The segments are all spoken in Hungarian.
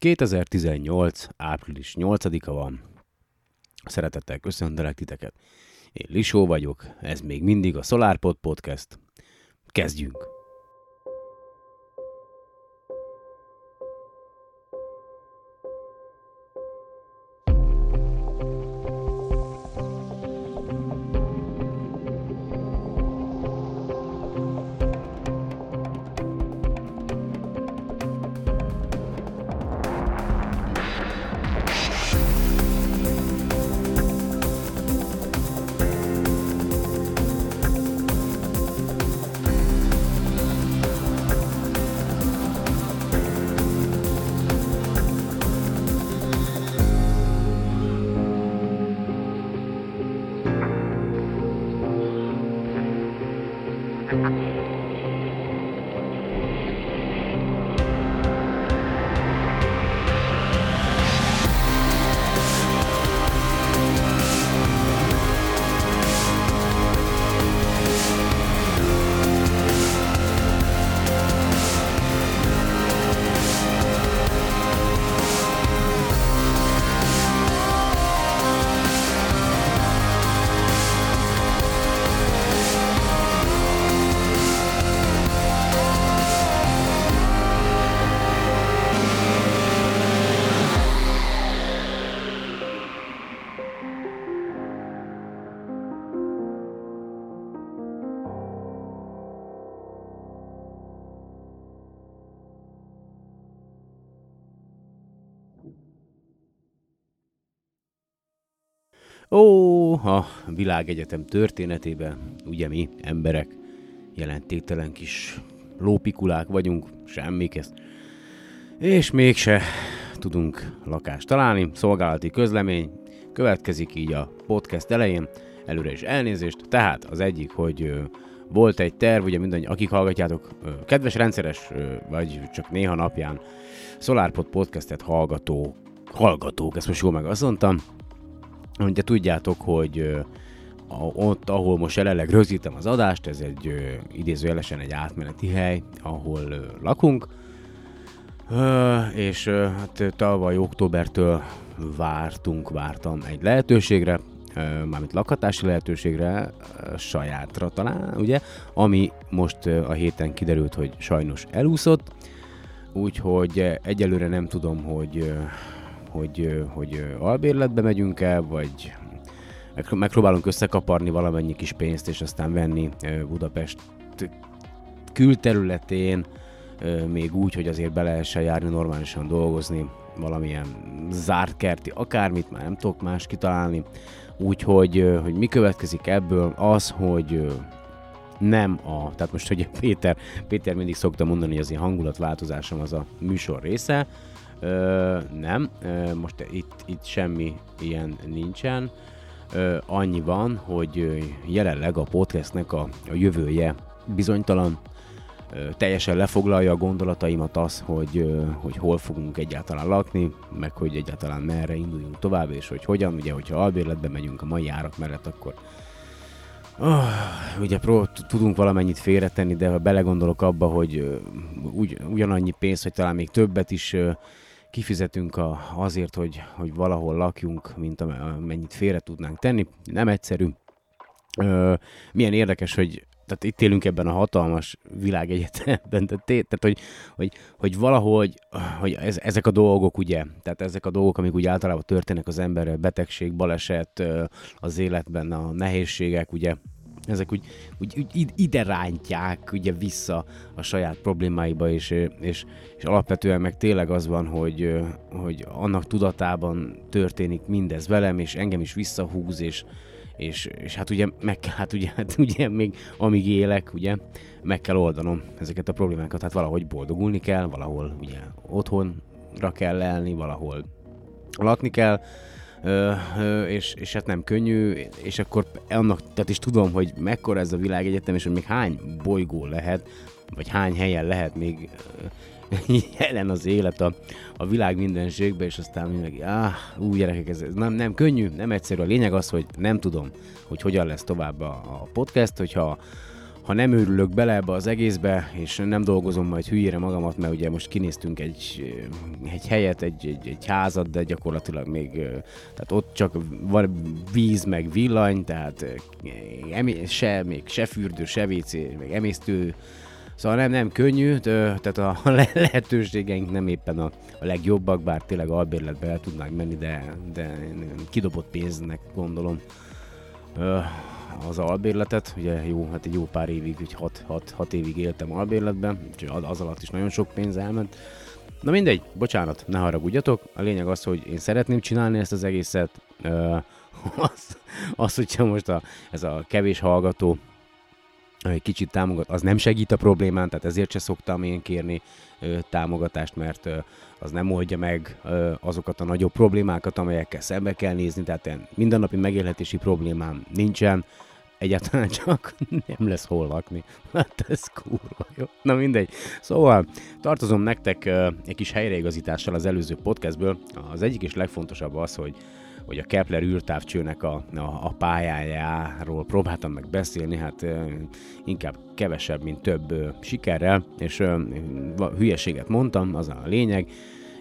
2018. április 8-a van. Szeretettel köszöntelek titeket. Én Lisó vagyok, ez még mindig a Szolárpod Podcast. Kezdjünk! A világegyetem történetében, ugye mi, emberek, jelentéktelen kis lópikulák vagyunk, semmikhez, és mégse tudunk lakást találni. Szolgálati közlemény következik így a podcast elején, előre is elnézést. Tehát az egyik, hogy volt egy terv, ugye mindannyian, akik hallgatjátok, kedves rendszeres, vagy csak néha napján SolarPod Podcastet hallgatók, ezt most jól meg azt mondtam. Ugye tudjátok, hogy ott, ahol most jelenleg rögzítem az adást, ez egy idézőjelesen egy átmeneti hely, ahol lakunk, és hát tavaly októbertől vártam egy lehetőségre, mármint lakhatási lehetőségre, sajátra talán, ugye, ami most a héten kiderült, hogy sajnos elúszott, úgyhogy egyelőre nem tudom, hogy albérletbe megyünk-e, vagy megpróbálunk összekaparni valamennyi kis pénzt, és aztán venni Budapest külterületén, még úgy, hogy azért be lehessen járni normálisan dolgozni, valamilyen zárt kerti akármit, már nem tudok más kitalálni. Úgyhogy hogy mi következik ebből, az, hogy tehát most ugye Péter mindig szokta mondani, hogy az én hangulatváltozásom az a műsor része. Most itt semmi ilyen nincsen. Annyi van, hogy jelenleg a podcastnek a jövője bizonytalan, teljesen lefoglalja a gondolataimat az, hogy hol fogunk egyáltalán lakni, meg hogy egyáltalán merre induljunk tovább, és hogy hogyan, ugye, hogyha albérletbe megyünk a mai árak mellett, akkor ugye tudunk valamennyit félretenni, de ha belegondolok abba, hogy ugyanannyi pénz, hogy talán még többet is kifizetünk azért, hogy valahol lakjunk, mint amennyit félre tudnánk tenni. Nem egyszerű. Milyen érdekes, hogy tehát itt élünk ebben a hatalmas világegyetemben, tehát hogy valahogy hogy ezek a dolgok, ugye, tehát ezek a dolgok, amik úgy általában történnek az emberrel, betegség, baleset, az életben a nehézségek, ugye, ezek úgy ide rántják ugye vissza a saját problémáiba, és alapvetően meg tényleg az van, hogy annak tudatában történik mindez velem, és engem is visszahúz, és hát ugye még amíg élek, ugye, meg kell oldanom ezeket a problémákat, hát valahogy boldogulni kell, valahol ugye otthonra kell elni, valahol lakni kell, és hát nem könnyű, és akkor tehát is tudom, hogy mekkora ez a világegyetem, és hogy még hány bolygó lehet, vagy hány helyen lehet még jelen az élet a világ mindenségbe, és aztán mindegy, gyerekek, ez nem könnyű, nem egyszerű. A lényeg az, hogy nem tudom, hogy hogyan lesz tovább a podcast, hogyha ha nem őrülök bele ebbe az egészbe, és nem dolgozom majd hülyére magamat, mert ugye most kinéztünk egy helyet, egy házat, de gyakorlatilag még, tehát ott csak van víz meg villany, tehát se fürdő, se WC, meg emésztő, szóval nem könnyű, tehát a lehetőségeink nem éppen a legjobbak, bár tényleg albérletbe el tudnánk menni, de kidobott pénznek gondolom az albérletet. Ugye jó, hát egy jó pár évig, úgy 6 évig éltem albérletben, úgyhogy az alatt is nagyon sok pénz elment. Na mindegy, bocsánat, ne haragudjatok, a lényeg az, hogy én szeretném csinálni ezt az egészet, az hogyha most ez a kevés hallgató egy kicsit támogat, az nem segít a problémán, tehát ezért se szoktam én kérni támogatást, mert az nem oldja meg azokat a nagyobb problémákat, amelyekkel szembe kell nézni, tehát ilyen mindennapi megélhetési problémám nincsen, egyáltalán csak nem lesz hol lakni. Hát ez kurva jó. Na mindegy. Szóval tartozom nektek egy kis helyreigazítással az előző podcastből. Az egyik és legfontosabb az, hogy a Kepler űrtávcsőnek a pályájáról próbáltam meg beszélni, hát inkább kevesebb, mint több sikerrel, és hülyeséget mondtam, az a lényeg.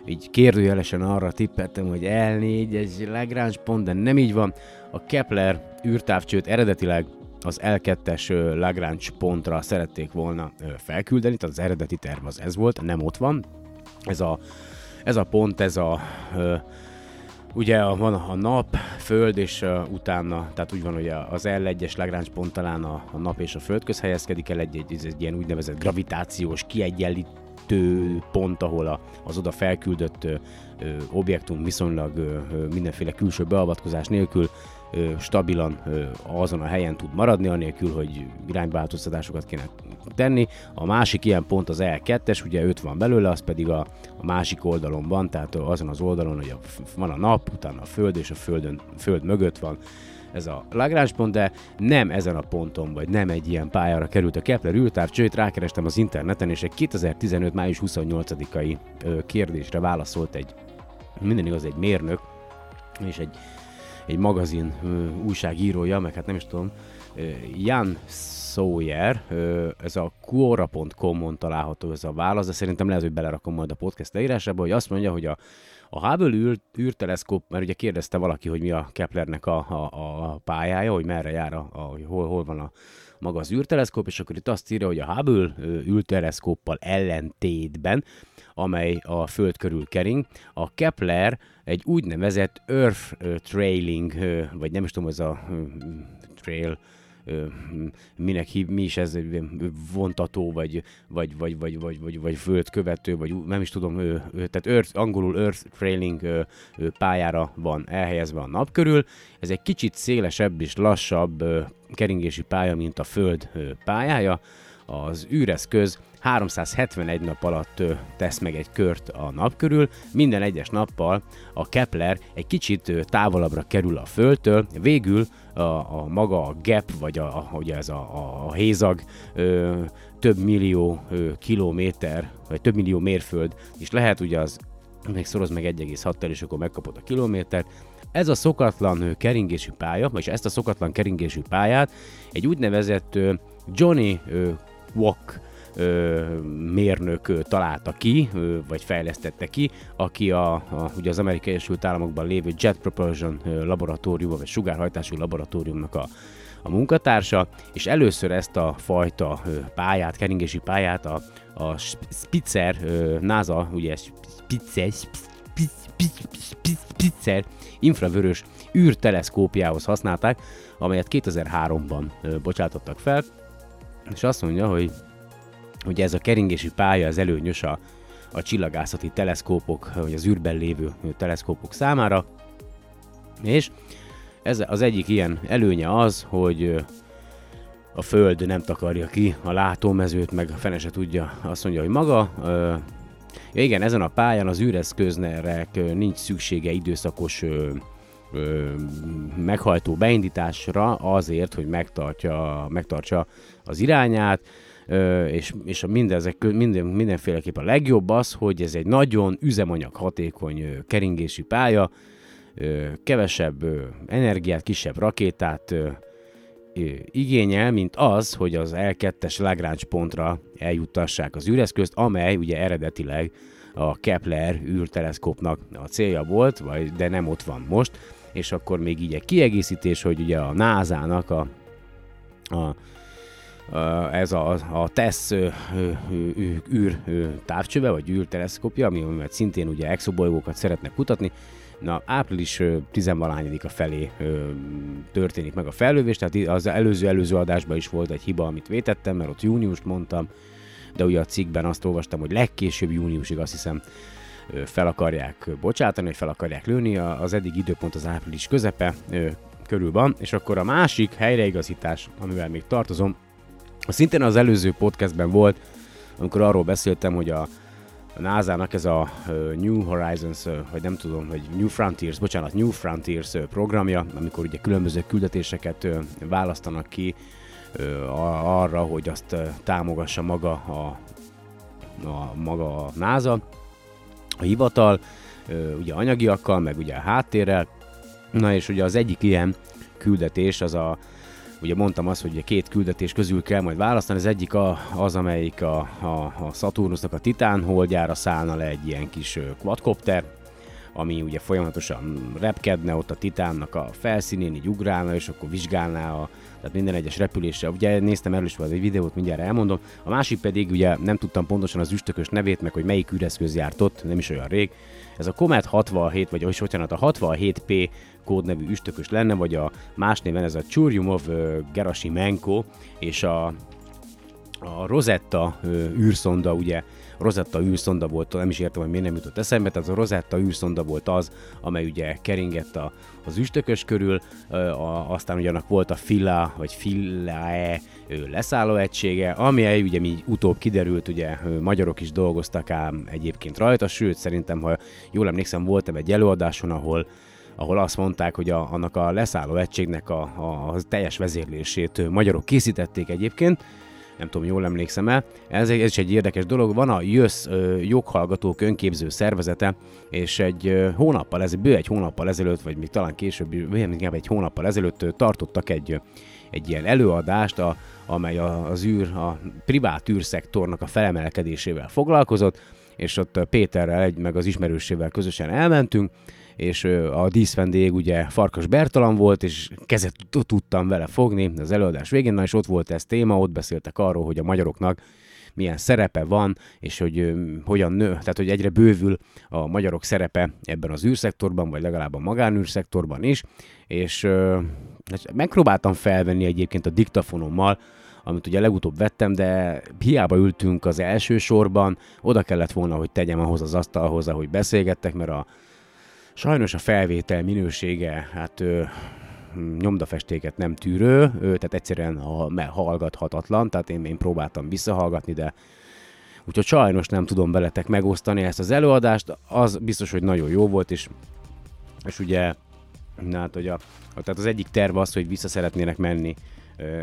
Így kérdőjelesen arra tippeltem, hogy L4 egy Lagrange pont, de nem így van. A Kepler űrtávcsőt eredetileg az L2-es Lagrange pontra szerették volna felküldeni, tehát az eredeti terv az ez volt, nem ott van. Ez a pont, ugye van a nap, föld, és utána, tehát úgy van, hogy az L1-es Lagrange pont talán a nap és a föld köz helyezkedik el, egy ilyen úgynevezett gravitációs kiegyenlítő pont, ahol az oda felküldött objektum viszonylag mindenféle külső beavatkozás nélkül stabilan azon a helyen tud maradni, anélkül, hogy irányváltoztatásokat kéne tenni. A másik ilyen pont az L2-es, ugye 5 van belőle, az pedig a másik oldalon van, tehát azon az oldalon, hogy van a nap, utána a föld, és a föld mögött van ez a Lagrange pont, de nem ezen a ponton, vagy nem egy ilyen pályára került a Kepler űrtávcsőt, rákerestem az interneten, és egy 2015. május 28-ai kérdésre válaszolt egy mérnök, és egy magazin újságírója, meg hát nem is tudom, Jan Sawyer, ez a quora.com-on található ez a válasz, de szerintem lehet, hogy belerakom majd a podcast leírásába, hogy azt mondja, hogy a Hubble űrteleszkóp, mert ugye kérdezte valaki, hogy mi a Keplernek a pályája, hogy merre jár, hol van maga az űrteleszkóp, és akkor itt azt írja, hogy a Hubble űrteleszkóppal ellentétben, amely a Föld körül kering, a Kepler egy úgynevezett Earth Trailing, vagy nem is tudom, ez a trail, minek hív, mi is ez, vontató, vagy földkövető, vagy nem is tudom, tehát angolul Earth Trailing pályára van elhelyezve a nap körül. Ez egy kicsit szélesebb és lassabb keringési pálya, mint a Föld pályája. Az űreszköz 371 nap alatt tesz meg egy kört a nap körül, minden egyes nappal a Kepler egy kicsit távolabbra kerül a Földtől, végül a maga a gap, vagy ugye ez a hézag több millió kilométer, vagy több millió mérföld, és lehet ugye az, még szoroz meg 1,6-tel, és akkor megkapod a kilométert. Ez a szokatlan keringésű pálya, vagyis ezt a szokatlan keringésű pályát egy úgynevezett Johnny Walk mérnök találta ki, vagy fejlesztette ki, aki ugye az Amerikai Egyesült Államokban lévő Jet Propulsion Laboratórium, vagy sugárhajtású laboratóriumnak a munkatársa, és először ezt a fajta pályát, keringési pályát a Spitzer, NASA, ugye Spitzer infravörös űrteleszkópjához használták, amelyet 2003-ban bocsátottak fel, és azt mondja, hogy ez a keringési pálya az előnyös a csillagászati teleszkópok, vagy az űrben lévő teleszkópok számára, és ez az egyik ilyen előnye az, hogy a Föld nem takarja ki a látómezőt, meg a fene se tudja, azt mondja, hogy maga. Ja igen, ezen a pályán az űreszköznek nincs szüksége időszakos meghajtó beindításra azért, hogy megtartsa az irányát, és mindenféleképp a legjobb az, hogy ez egy nagyon üzemanyaghatékony keringési pálya, kevesebb energiát, kisebb rakétát, igényel, mint az, hogy az L2-es Lagrange pontra eljuttassák az űreszközt, amely ugye eredetileg a Kepler űrteleszkópnak a célja volt, de nem ott van most, és akkor még így egy kiegészítés, hogy ugye a NASA-nak ez a TESS űr távcsöve, vagy űrteleszkópja, amivel szintén ugye exobolygókat szeretnek kutatni. Na, április 10-valahányadika felé történik meg a fellövés, tehát az előző adásban is volt egy hiba, amit vétettem, mert ott júniust mondtam, de ugye a cikkben azt olvastam, hogy legkésőbb júniusig azt hiszem fel akarják bocsátani, vagy fel akarják lőni, az eddig időpont az április közepe körül van, és akkor a másik helyreigazítás, amivel még tartozom, szintén az előző podcastben volt, amikor arról beszéltem, hogy a NASA-nak ez a New Horizons, vagy nem tudom, hogy New Frontiers programja, amikor ugye különböző küldetéseket választanak ki arra, hogy azt támogassa maga a NASA, a hivatal, ugye anyagiakkal, meg ugye a háttérrel. Na és ugye az egyik ilyen küldetés az ugye mondtam azt, hogy két küldetés közül kell majd választani, az egyik az, amelyik a Szaturnusznak a Titán holdjára szállna le egy ilyen kis quadcopter, ami ugye folyamatosan repkedne ott a Titánnak a felszínén, így ugrálna, és akkor vizsgálná tehát minden egyes repüléssel. Ugye néztem először volt egy videót, mindjárt elmondom. A másik pedig, ugye nem tudtam pontosan az üstökös nevét, meg hogy melyik űreszköz járt ott, nem is olyan rég. Ez a Comet 67, vagy a 67P kódnevű üstökös lenne, vagy a más néven ez a Churyumov Gerasimenko, és a Rosetta űrszonda, ugye Rosetta űrszonda volt, nem is értem, hogy miért nem jutott eszembe, tehát a Rosetta űrszonda volt az, amely ugye keringett az üstökös körül, aztán ugyanak volt a Filla, vagy Fillae leszálló egysége, amely ugye mi utóbb kiderült, ugye magyarok is dolgoztak ám egyébként rajta, sőt szerintem, ha jól emlékszem, voltam egy előadáson, ahol azt mondták, hogy annak a leszálló egységnek a teljes vezérlését magyarok készítették egyébként, nem tudom, jól emlékszem-e. Ez is egy érdekes dolog. Van a JÖSZ joghallgatók önképző szervezete, és egy hónappal ezelőtt, vagy még talán később, inkább egy hónappal ezelőtt tartottak egy ilyen előadást, amely a privát űrszektornak a felemelkedésével foglalkozott, és ott Péterrel, meg az ismerősével közösen elmentünk, és a díszvendég ugye Farkas Bertalan volt, és kezet tudtam vele fogni az előadás végén, és ott volt ez téma, ott beszéltek arról, hogy a magyaroknak milyen szerepe van, és hogy hogyan nő, tehát hogy egyre bővül a magyarok szerepe ebben az űrszektorban, vagy legalább a magánűrszektorban is, és megpróbáltam felvenni egyébként a diktafonommal, amit ugye legutóbb vettem, de hiába ültünk az első sorban, oda kellett volna, hogy tegyem ahhoz az asztalhoz, ahogy beszélgettek, mert sajnos a felvétel minősége, hát nyomdafestéket nem tűrő, tehát egyszerűen hallgathatatlan, tehát én próbáltam visszahallgatni, de úgyhogy sajnos nem tudom veletek megosztani ezt az előadást, az biztos, hogy nagyon jó volt, és ugye hát, hogy tehát az egyik terv az, hogy vissza szeretnének menni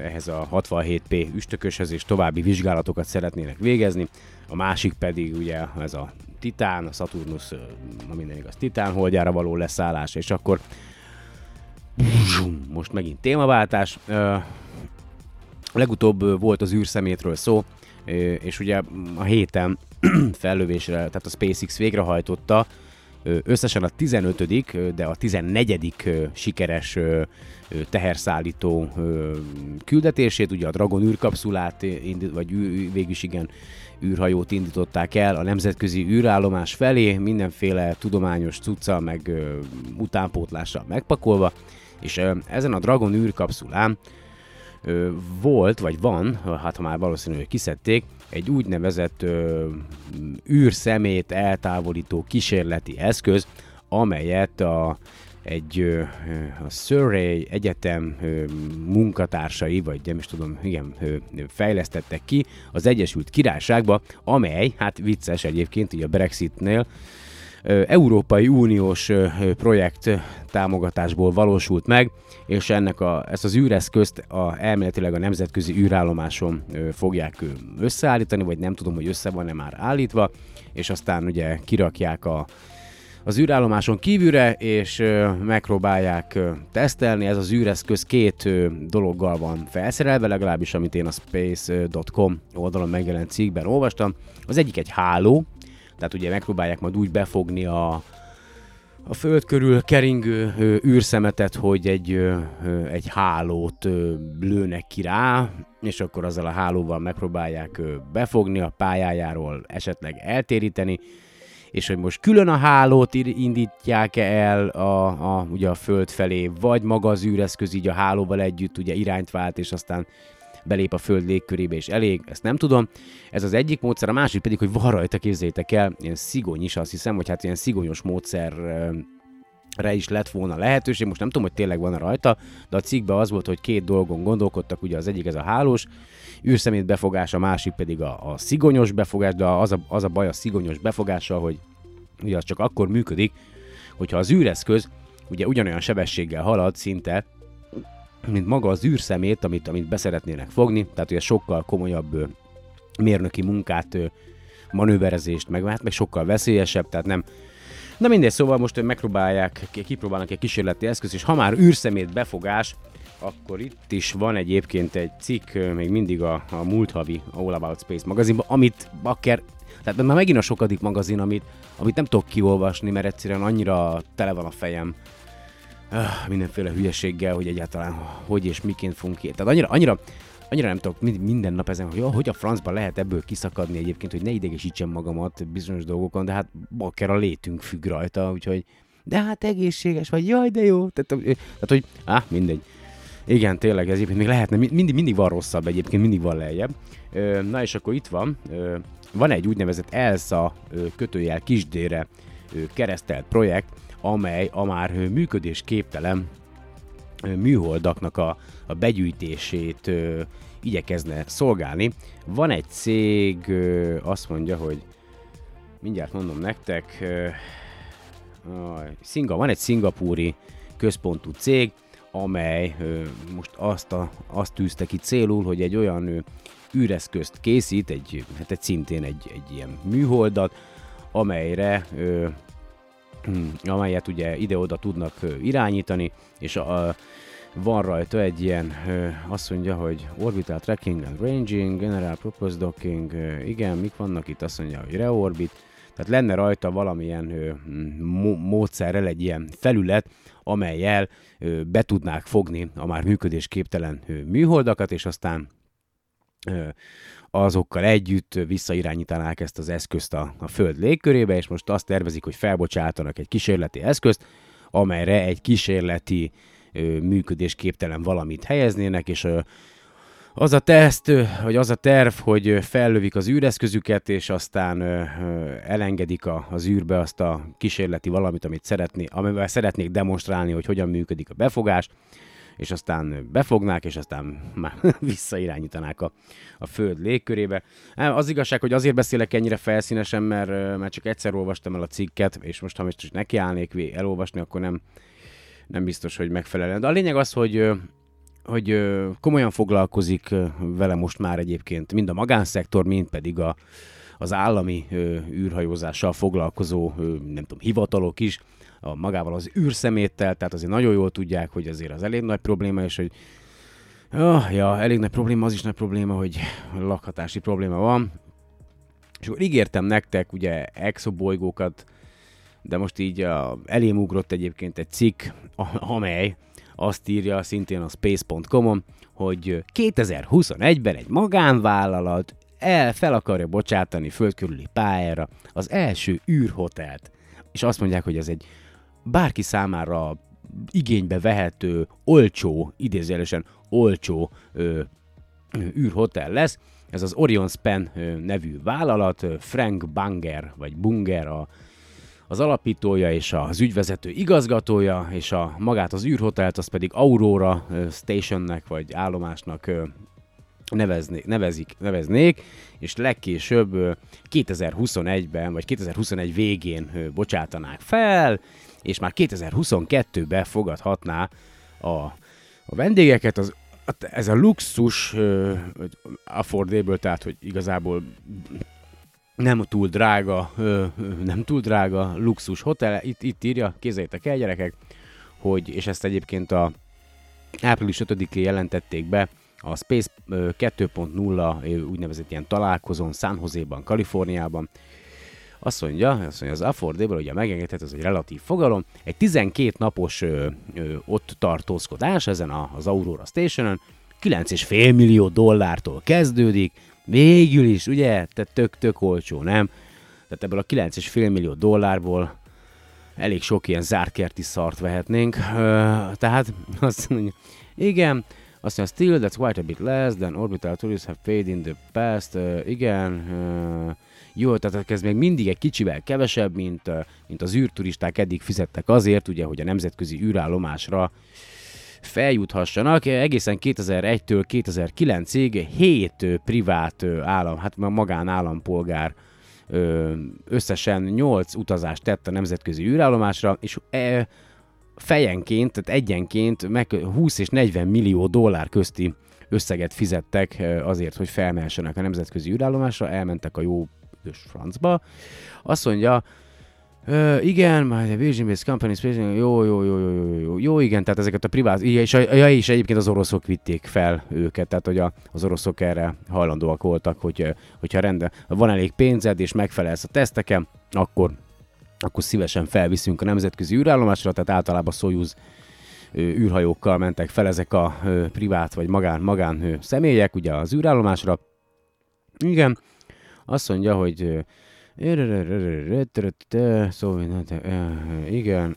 ehhez a 67P üstököshez, és további vizsgálatokat szeretnének végezni, a másik pedig ugye ez a Titán, a Szaturnusz, ma minden igaz, Titán holdjára való leszállás, és akkor most megint témaváltás. Legutóbb volt az űrszemétről szó, és ugye a héten fellövésre, tehát a SpaceX végrehajtotta összesen a 15. de a 14. sikeres teherszállító küldetését, ugye a Dragon űrkapszulát, vagy végül is igen, űrhajót indították el a nemzetközi űrállomás felé, mindenféle tudományos cuccal, meg utánpótlással megpakolva, és ezen a Dragon űrkapszulán volt, vagy van, hát ha már valószínűleg kiszedték, egy úgynevezett űrszemét eltávolító kísérleti eszköz, amelyet a Surrey Egyetem munkatársai, vagy nem is tudom, igen, fejlesztettek ki az Egyesült Királyságba, amely, hát vicces egyébként, így a Brexitnél, Európai Uniós projekt támogatásból valósult meg, és ezt az űreszközt elméletileg a nemzetközi űrállomáson fogják összeállítani, vagy nem tudom, hogy össze van-e már állítva, és aztán ugye kirakják az űrállomáson kívülre, és megpróbálják tesztelni. Ez az űreszköz két dologgal van felszerelve, legalábbis amit én a space.com oldalon megjelent cikkben olvastam. Az egyik egy háló, tehát ugye megpróbálják majd úgy befogni a föld körül keringő űrszemetet, hogy egy hálót lőnek ki rá, és akkor azzal a hálóval megpróbálják befogni, a pályájáról esetleg eltéríteni, és hogy most külön a hálót indítják el ugye a föld felé, vagy maga az űreszköz így a hálóval együtt ugye irányt vált, és aztán belép a föld légkörébe, és elég, ezt nem tudom. Ez az egyik módszer, a másik pedig, hogy van rajta, képzeljétek el, ilyen szigony is, azt hiszem, hogy hát ilyen szigonyos módszerre is lett volna lehetőség, most nem tudom, hogy tényleg van rajta, de a cikkben az volt, hogy két dolgon gondolkodtak, ugye az egyik ez a hálós űrszemét befogás, a másik pedig a szigonyos befogás, de az a baj a szigonyos befogással, hogy ugye az csak akkor működik, hogyha az űreszköz ugye ugyanolyan sebességgel halad szinte, mint maga az űrszemét, amit beszeretnének fogni, tehát ugye sokkal komolyabb mérnöki munkát, manőverezést meg sokkal veszélyesebb, tehát nem. Na mindegy, szóval most kipróbálnak egy kísérleti eszköz, és ha már űrszemét befogás, akkor itt is van egyébként egy cikk, még mindig a múlt havi All About Space magazinban, amit tehát már megint a sokadik magazin, amit nem tudok kiolvasni, mert egyszerűen annyira tele van a fejem mindenféle hülyeséggel, hogy egyáltalán hogy és miként fogunk ki. Tehát annyira nem tudok minden nap ezen, hogy a francban lehet ebből kiszakadni egyébként, hogy ne idegesítsem magamat bizonyos dolgokon, de hát bakker a létünk függ rajta, úgyhogy de hát egészséges vagy, jaj de jó. Tehát hogy mindegy. Igen, tényleg, ez egyébként még lehetne, mindig van rosszabb egyébként, mindig van lejjebb. Na és akkor itt van egy úgynevezett ELSA kötőjel kisdére keresztelt projekt, amely a már működésképtelen műholdaknak a begyűjtését igyekezne szolgálni. Van egy cég, azt mondja, hogy mindjárt mondom nektek, van egy szingapúri központú cég, amely most azt tűzte ki célul, hogy egy olyan űreszközt készít, egy szintén egy ilyen műholdat, amelyre... amelyet ugye ide-oda tudnak irányítani, és van rajta egy ilyen, azt mondja, hogy orbital tracking and ranging, general purpose docking, igen, mik vannak itt, azt mondja, hogy reorbit, tehát lenne rajta valamilyen módszerrel egy ilyen felület, amellyel be tudnák fogni a már működésképtelen műholdakat, és aztán azokkal együtt visszairányítanák ezt az eszközt a Föld légkörébe, és most azt tervezik, hogy felbocsátanak egy kísérleti eszközt, amelyre egy kísérleti működésképtelen valamit helyeznének, és az a teszt, vagy az a terv, hogy fellövik az űreszközüket, és aztán elengedik az űrbe azt a kísérleti valamit, amivel szeretnék demonstrálni, hogy hogyan működik a befogás, és aztán befognák, és aztán már visszairányítanák a föld légkörébe. Az igazság, hogy azért beszélek ennyire felszínesen, mert csak egyszer olvastam el a cikket, és most, ha most nekiállnék elolvasni, akkor nem biztos, hogy megfelelően. De a lényeg az, hogy komolyan foglalkozik vele most már egyébként mind a magánszektor, mind pedig az állami űrhajózással foglalkozó, nem tudom, hivatalok is, magával az űrszeméttel, tehát azért nagyon jól tudják, hogy azért az elég nagy probléma, és hogy elég nagy probléma, az is nagy probléma, hogy lakhatási probléma van. És akkor ígértem nektek ugye exobolygókat, de most így elém ugrott egyébként egy cikk, amely azt írja szintén a space.com-on, hogy 2021-ben egy magánvállalat fel akarja bocsátani földkörüli pályára az első űrhotelt. És azt mondják, hogy ez egy bárki számára igénybe vehető, olcsó, idézőjelesen olcsó űrhotel lesz. Ez az Orion Span nevű vállalat, Frank Banger, vagy Bunger az alapítója és az ügyvezető igazgatója, és magát az űrhotelt, az pedig Aurora Stationnek, vagy állomásnak neveznék, és legkésőbb 2021-ben, vagy 2021 végén bocsátanák fel, és már 2022-ben fogadhatná a vendégeket. Ez a luxus affordable, tehát hogy igazából nem túl drága luxus hotel. Itt írja, kézzétek el gyerekek, hogy, és ezt egyébként a április 5-én jelentették be a Space 2.0 úgynevezett ilyen találkozón San Joséban, Kaliforniában. Azt mondja az affordable, ugye megengedhet, ez egy relatív fogalom, egy 12 napos ott tartózkodás ezen az Aurora Stationen, $9,5 millió kezdődik, végül is, ugye, tehát tök olcsó, nem? Tehát ebből a $9,5 millió elég sok ilyen zártkerti szart vehetnénk, tehát azt mondja, igen, azt mondja, still that's quite a bit less than orbital tourists have paid in the past, jó, tehát ez még mindig egy kicsivel kevesebb, mint az űrturisták eddig fizettek azért, ugye, hogy a nemzetközi űrállomásra feljuthassanak. Egészen 2001-től 2009-ig 7 privát állam, hát magánállampolgár összesen 8 utazást tett a nemzetközi űrállomásra, és fejenként, tehát egyenként meg $20 és $40 millió közti összeget fizettek azért, hogy felmehessenek a nemzetközi űrállomásra, elmentek a jó francba. Azt mondja, igen, már a Virgin Base Companies, jó, igen, tehát ezeket a privát, és egyébként az oroszok vitték fel őket, tehát hogy az oroszok erre hajlandóak voltak, hogyha rendben van elég pénzed, és megfelelsz a teszteken, akkor szívesen felviszünk a nemzetközi űrállomásra, tehát általában Soyuz űrhajókkal mentek fel ezek a privát vagy magán személyek, ugye az űrállomásra. Igen, azt mondja, hogy igen.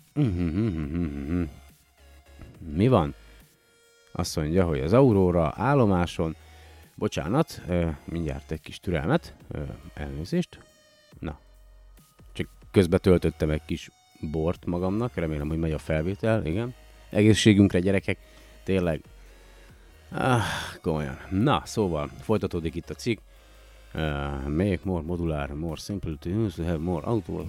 Mi van? Azt mondja, hogy az Aurora állomáson, bocsánat, mindjárt egy kis türelmet, elnézést. Na, csak közben töltöttem egy kis bort magamnak, remélem, hogy megy a felvétel, igen. Egészségünkre gyerekek, tényleg. Komolyan. Na, szóval folytatódik itt a cikk. Make more modular, more simple to use, to have more output,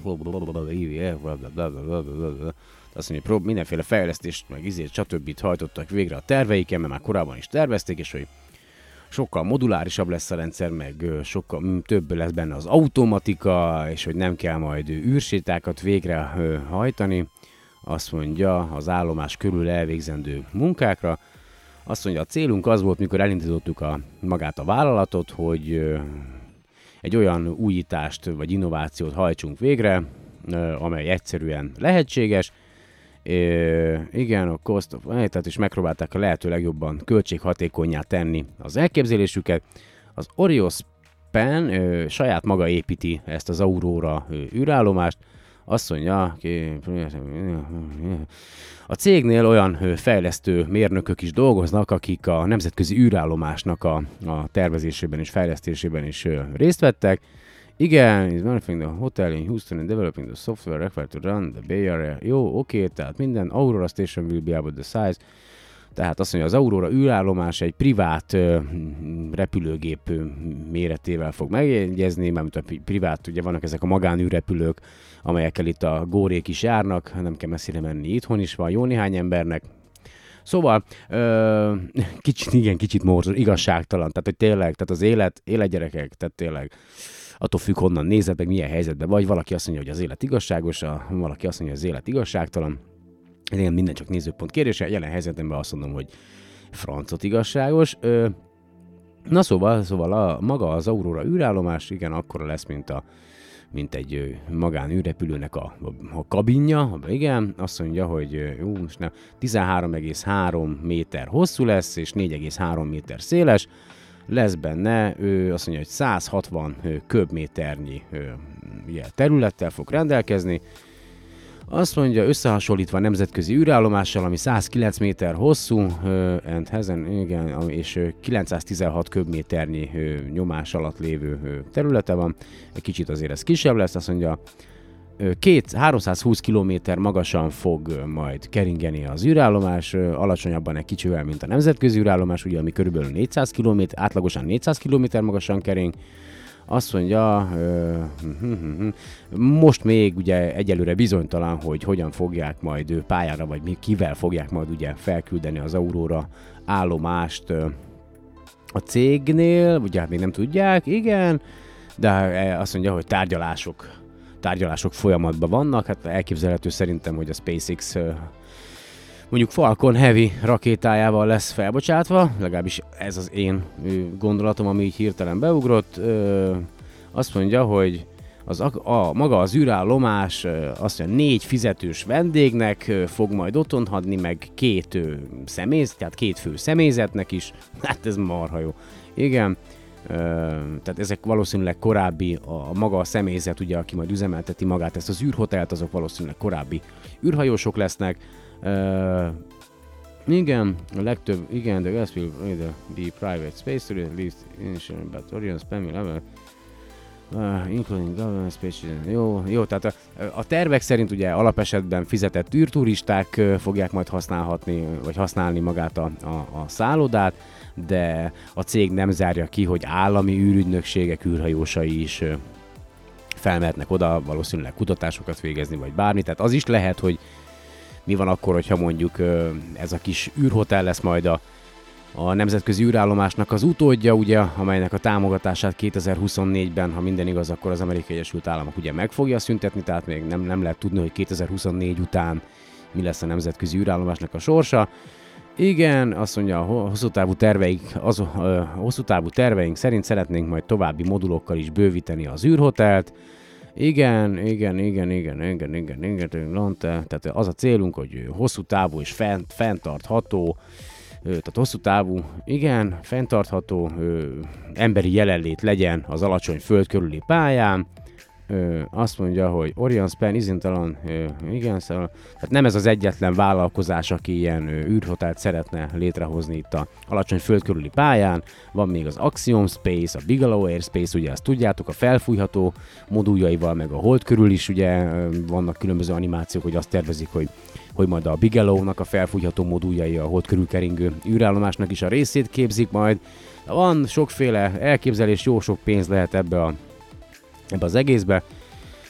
azt mondja, hogy mindenféle fejlesztést, meg izért, stb. Hajtottak végre a terveiken, mert már korábban is tervezték, és hogy sokkal modulárisabb lesz a rendszer, meg sokkal több lesz benne az automatika, és hogy nem kell majd űrsétákat végre hajtani, azt mondja, az állomás körül elvégzendő munkákra. Azt mondja, a célunk az volt, mikor elindítottuk magát a vállalatot, hogy egy olyan újítást vagy innovációt hajtsunk végre, amely egyszerűen lehetséges. Igen, a cost of... Tehát is megpróbálták a lehető legjobban költséghatékonnyá tenni az elképzelésüket. Az Orion Span saját maga építi ezt az Aurora űrállomást. Azt mondja, a cégnél olyan fejlesztő mérnökök is dolgoznak, akik a nemzetközi űrállomásnak a tervezésében és fejlesztésében is részt vettek. Igen, it's manufacturing the hotel in Houston and developing the software required to run the Bay Area. Jó, oké, tehát minden Aurora Station will be about the size. Tehát azt mondja, az Aurora űrállomás egy privát repülőgép méretével fog megjegyezni, mert a privát, ugye vannak ezek a magánűrrepülők, amelyekkel itt a górék is járnak, nem kell messzire menni, itthon is van jó néhány embernek. Szóval kicsit morzol, igazságtalan, tehát hogy tényleg, tehát az élet gyerekek, tehát tényleg attól függ, honnan nézed, meg milyen helyzetben vagy, valaki azt mondja, hogy az élet igazságos, valaki azt mondja, hogy az élet igazságtalan. Igen, minden csak nézőpont kérdése. Jelen helyzetemben azt mondom, hogy francot igazságos. Na szóval maga az Aurora űrállomás, igen, akkora lesz, mint egy magán űrrepülőnek a kabinja. Igen, azt mondja, hogy 13,3 méter hosszú lesz, és 4,3 méter széles. Lesz benne, azt mondja, hogy 160 köbméternyi területtel fog rendelkezni. Azt mondja, összehasonlítva a nemzetközi űrállomással, ami 109 méter hosszú, and hezen, igen, és 916 köbméternyi nyomás alatt lévő területe van. Egy kicsit azért ez kisebb lesz, azt mondja, 320 kilométer magasan fog majd keringeni az űrállomás, alacsonyabban egy kicsivel, mint a nemzetközi űrállomás, ugye, ami körülbelül 400 km, átlagosan 400 km magasan kering. Azt mondja, most még ugye egyelőre bizonytalan, hogy hogyan fogják majd pályára, vagy kivel fogják majd ugye felküldeni az Aurora állomást a cégnél, ugye hát még nem tudják, igen, de azt mondja, hogy tárgyalások folyamatban vannak, hát elképzelhető szerintem, hogy a SpaceX mondjuk Falcon Heavy rakétájával lesz felbocsátva, legalábbis ez az én gondolatom, ami így hirtelen beugrott. Azt mondja, hogy maga az űrállomás azt mondja, 4 fizetős vendégnek fog majd otthont adni, meg 2 fő személyzetnek is. Hát ez marha jó. Igen. Tehát ezek valószínűleg korábbi, maga a személyzet, ugye, aki majd üzemelteti magát ezt az űrhotelt, azok valószínűleg korábbi űrhajósok lesznek. Igen, a legtöbb, igen, the guest will be private space, at least initially, but Orion Span will have including government space. Jó, tehát a tervek szerint ugye alapesetben fizetett űrturisták fogják majd használni magát a szállodát, de a cég nem zárja ki, hogy állami űrügynökségek űrhajósai is felmehetnek oda, valószínűleg kutatásokat végezni, vagy bármi, tehát az is lehet, hogy mi van akkor, hogyha mondjuk ez a kis űrhotel lesz majd a nemzetközi űrállomásnak az utódja, ugye, amelynek a támogatását 2024-ben, ha minden igaz, akkor az Amerikai Egyesült Államok ugye meg fogja szüntetni, tehát még nem lehet tudni, hogy 2024 után mi lesz a nemzetközi űrállomásnak a sorsa. Igen, azt mondja, hosszú távú terveink szerint szeretnénk majd további modulokkal is bővíteni az űrhotelt. Igen, tehát az a célunk, hogy hosszú távú és fenntartható, tehát hosszú távú, igen, fenntartható emberi jelenlét legyen az alacsony föld körüli pályán. Azt mondja, hogy Orion Span izintalan, igen, szóval, tehát nem ez az egyetlen vállalkozás, aki ilyen űrhotelt szeretne létrehozni itt a alacsony föld körüli pályán. Van még az Axiom Space, a Bigelow Aerospace, ugye azt tudjátok, a felfújható moduljaival, meg a hold körül is ugye vannak különböző animációk, hogy azt tervezik, hogy majd a Bigelow-nak a felfújható moduljai a hold körül keringő űrállomásnak is a részét képzik majd. Van sokféle elképzelés, jó sok pénz lehet ebbe az egészbe,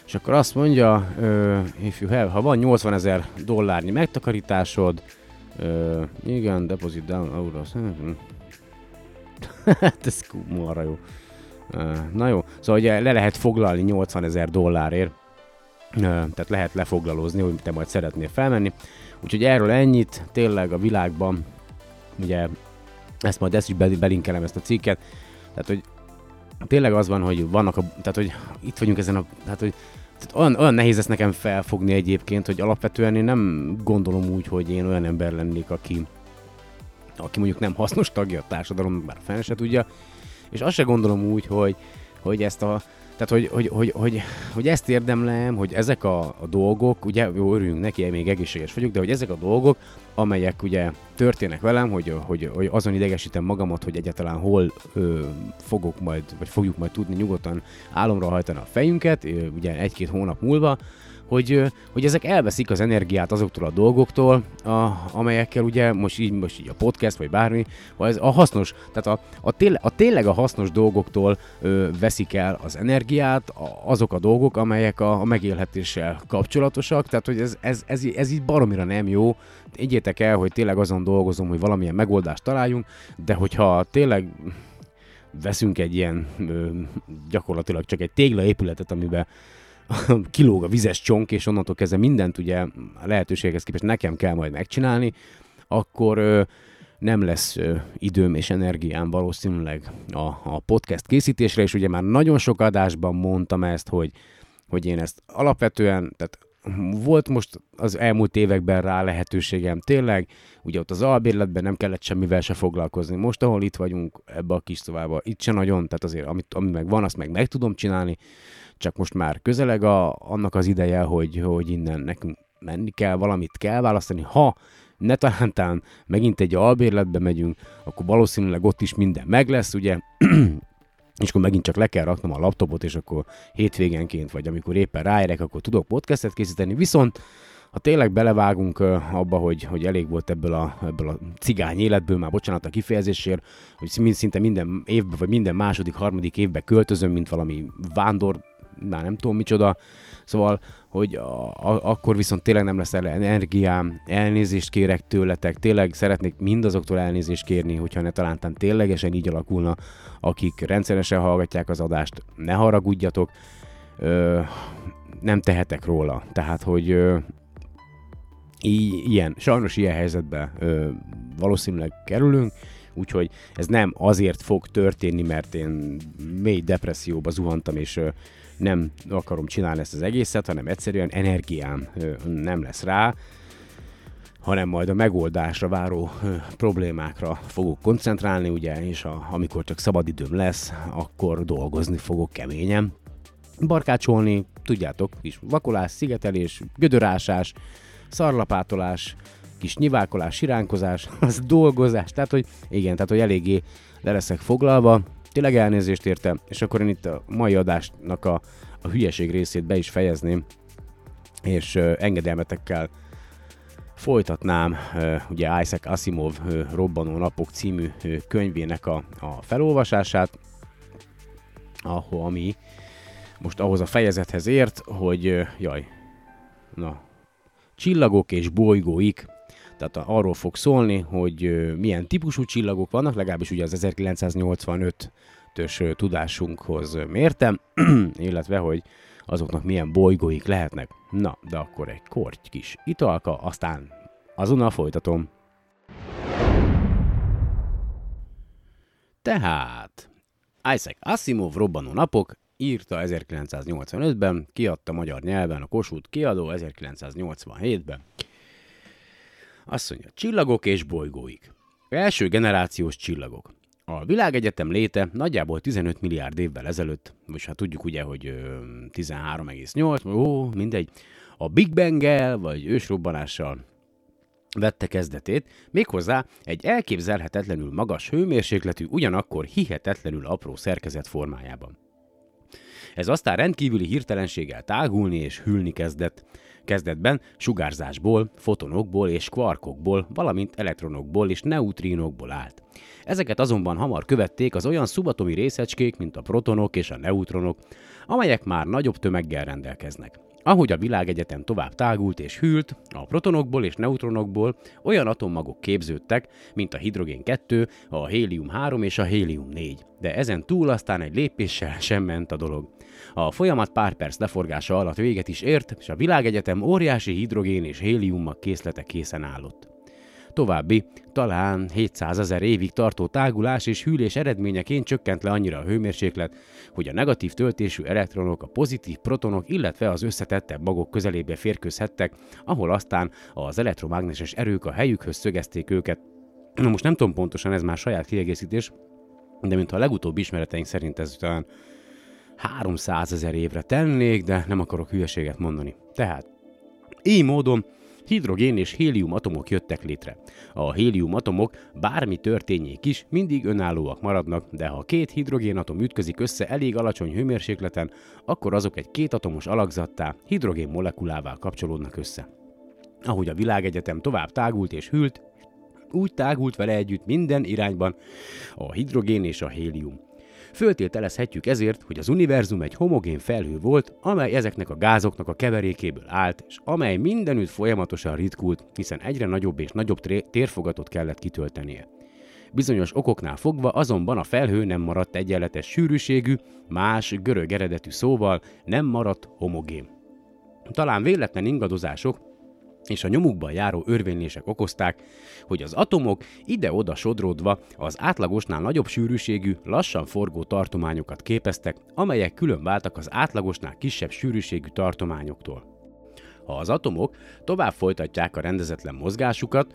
és akkor azt mondja, ha van $80,000 megtakarításod, igen, deposit down, Aurora Station. Hát ez marha jó. Na jó, szóval ugye le lehet foglalni $80,000 tehát lehet lefoglalózni, hogy te majd szeretnél felmenni. Úgyhogy erről ennyit, tényleg a világban, ugye ezt majd is belinkelem ezt a cikket, tehát hogy tényleg az van, hogy tehát hogy itt vagyunk ezen tehát hogy olyan nehéz ezt nekem felfogni egyébként, hogy alapvetően én nem gondolom úgy, hogy én olyan ember lennék, aki mondjuk nem hasznos tagja a társadalomnak, bár fel se tudja, és azt se gondolom úgy, hogy ezt a, tehát hogy ezt érdemlem, hogy ezek a dolgok, ugye jó, örüljünk neki, még egészséges vagyok, de hogy ezek a dolgok, amelyek ugye történnek velem, hogy azon idegesítem magamat, hogy egyáltalán hol fogjuk majd tudni nyugodtan álomra hajtani a fejünket, ugye 1-2 hónap múlva, hogy ezek elveszik az energiát azoktól a dolgoktól, amelyekkel ugye most így a podcast, vagy bármi, vagy a hasznos, tehát tényleg a hasznos dolgoktól veszik el az energiát, azok a dolgok, amelyek a megélhetéssel kapcsolatosak, tehát hogy ez így baromira nem jó. Egyétek el, hogy tényleg azon dolgozom, hogy valamilyen megoldást találjunk, de hogyha tényleg veszünk egy ilyen gyakorlatilag csak egy téglaépületet, amiben kilóg a vizes csonk, és onnantól kezdve mindent ugye a lehetőséghez képest nekem kell majd megcsinálni, akkor nem lesz időm és energiám valószínűleg a podcast készítésre, és ugye már nagyon sok adásban mondtam ezt, hogy én ezt alapvetően, tehát volt most az elmúlt években rá lehetőségem tényleg, ugye ott az albérletben nem kellett semmivel se foglalkozni. Most, ahol itt vagyunk, ebbe a kis szobába, itt se nagyon, tehát azért, ami meg van, azt meg tudom csinálni, csak most már közeleg annak az ideje, hogy innen nekünk menni kell, valamit kell választani. Ha netán megint egy albérletbe megyünk, akkor valószínűleg ott is minden meg lesz, ugye, és akkor megint csak le kell raknom a laptopot, és akkor hétvégenként, vagy amikor éppen ráérek, akkor tudok podcastet készíteni, viszont ha tényleg belevágunk abba, hogy elég volt ebből a cigány életből, már bocsánat a kifejezésért, hogy szinte minden évben, vagy minden második, harmadik évben költözöm, mint valami vándor, már nem tudom micsoda, szóval hogy akkor viszont tényleg nem lesz energiám, elnézést kérek tőletek, tényleg szeretnék mindazoktól elnézést kérni, hogyha ne talántán ténylegesen így alakulna, akik rendszeresen hallgatják az adást, ne haragudjatok, nem tehetek róla. Tehát, hogy sajnos ilyen helyzetben valószínűleg kerülünk, úgyhogy ez nem azért fog történni, mert én mély depresszióba zuhantam, és nem akarom csinálni ezt az egészet, hanem egyszerűen energiám nem lesz rá, hanem majd a megoldásra váró problémákra fogok koncentrálni, ugye, és amikor csak szabadidőm lesz, akkor dolgozni fogok keményen. Barkácsolni, tudjátok, kis vakolás, szigetelés, gödörásás, szarlapátolás, kis nyivákolás, siránkozás, az dolgozás, tehát hogy eléggé le leszek foglalva, tényleg elnézést értem, és akkor én itt a mai adásnak a hülyeség részét be is fejezném, és engedelmetekkel folytatnám ugye Isaac Asimov Robbanó napok című könyvének a felolvasását, ami most ahhoz a fejezethez ért, hogy csillagok és bolygóik. Tehát arról fog szólni, hogy milyen típusú csillagok vannak, legalábbis ugye az 1985-ös tudásunkhoz mértem, illetve hogy azoknak milyen bolygóik lehetnek. Na, de akkor egy korty kis italka, aztán azonnal folytatom. Tehát Isaac Asimov Robbanó napok írta 1985-ben, kiadta magyar nyelven a Kossuth kiadó 1987-ben. Azt mondja, csillagok és bolygóik. Első generációs csillagok. A világegyetem léte nagyjából 15 milliárd évvel ezelőtt, most hát tudjuk ugye, hogy 13,8, mindegy, a Big Bang-gel vagy ősrobbanással vette kezdetét, méghozzá egy elképzelhetetlenül magas hőmérsékletű, ugyanakkor hihetetlenül apró szerkezet formájában. Ez aztán rendkívüli hirtelenséggel tágulni és hűlni kezdett. Kezdetben sugárzásból, fotonokból és kvarkokból, valamint elektronokból és neutrinokból állt. Ezeket azonban hamar követték az olyan szubatomi részecskék, mint a protonok és a neutronok, amelyek már nagyobb tömeggel rendelkeznek. Ahogy a világegyetem tovább tágult és hűlt, a protonokból és neutronokból olyan atommagok képződtek, mint a hidrogén 2, a hélium 3 és a hélium 4, de ezen túl aztán egy lépéssel sem ment a dolog. A folyamat pár perc leforgása alatt véget is ért, és a világegyetem óriási hidrogén és héliummal készlete készen állott. További, talán 700 000 évig tartó tágulás és hűlés eredményeként csökkent le annyira a hőmérséklet, hogy a negatív töltésű elektronok, a pozitív protonok, illetve az összetettebb magok közelébe férkőzhettek, ahol aztán az elektromágneses erők a helyükhöz szögezték őket. Na most nem tudom pontosan, ez már saját kiegészítés, de mintha a legutóbbi ismereteink szerint ez talán 300 000 évre tennék, de nem akarok hülyeséget mondani. Tehát, így módon hidrogén és hélium atomok jöttek létre. A hélium atomok bármi történjék is, mindig önállóak maradnak, de ha két hidrogén atom ütközik össze elég alacsony hőmérsékleten, akkor azok egy kétatomos alakzattá, hidrogén molekulává kapcsolódnak össze. Ahogy a világegyetem tovább tágult és hűlt, úgy tágult vele együtt minden irányban a hidrogén és a hélium. Föltételezhetjük ezért, hogy az univerzum egy homogén felhő volt, amely ezeknek a gázoknak a keverékéből állt, és amely mindenütt folyamatosan ritkult, hiszen egyre nagyobb és nagyobb térfogatot kellett kitöltenie. Bizonyos okoknál fogva azonban a felhő nem maradt egyenletes sűrűségű, más görög eredetű szóval nem maradt homogén. Talán véletlen ingadozások és a nyomukban járó örvénylések okozták, hogy az atomok ide-oda sodródva az átlagosnál nagyobb sűrűségű, lassan forgó tartományokat képeztek, amelyek külön váltak az átlagosnál kisebb sűrűségű tartományoktól. Ha az atomok tovább folytatják a rendezetlen mozgásukat,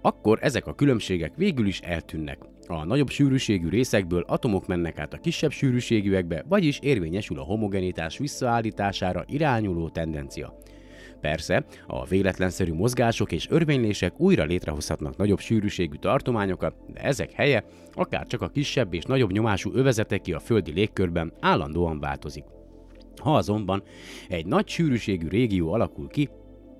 akkor ezek a különbségek végül is eltűnnek. A nagyobb sűrűségű részekből atomok mennek át a kisebb sűrűségűekbe, vagyis érvényesül a homogenitás visszaállítására irányuló tendencia. Persze, a véletlenszerű mozgások és örvénylések újra létrehozhatnak nagyobb sűrűségű tartományokat, de ezek helye akár csak a kisebb és nagyobb nyomású övezeteké a földi légkörben állandóan változik. Ha azonban egy nagy sűrűségű régió alakul ki,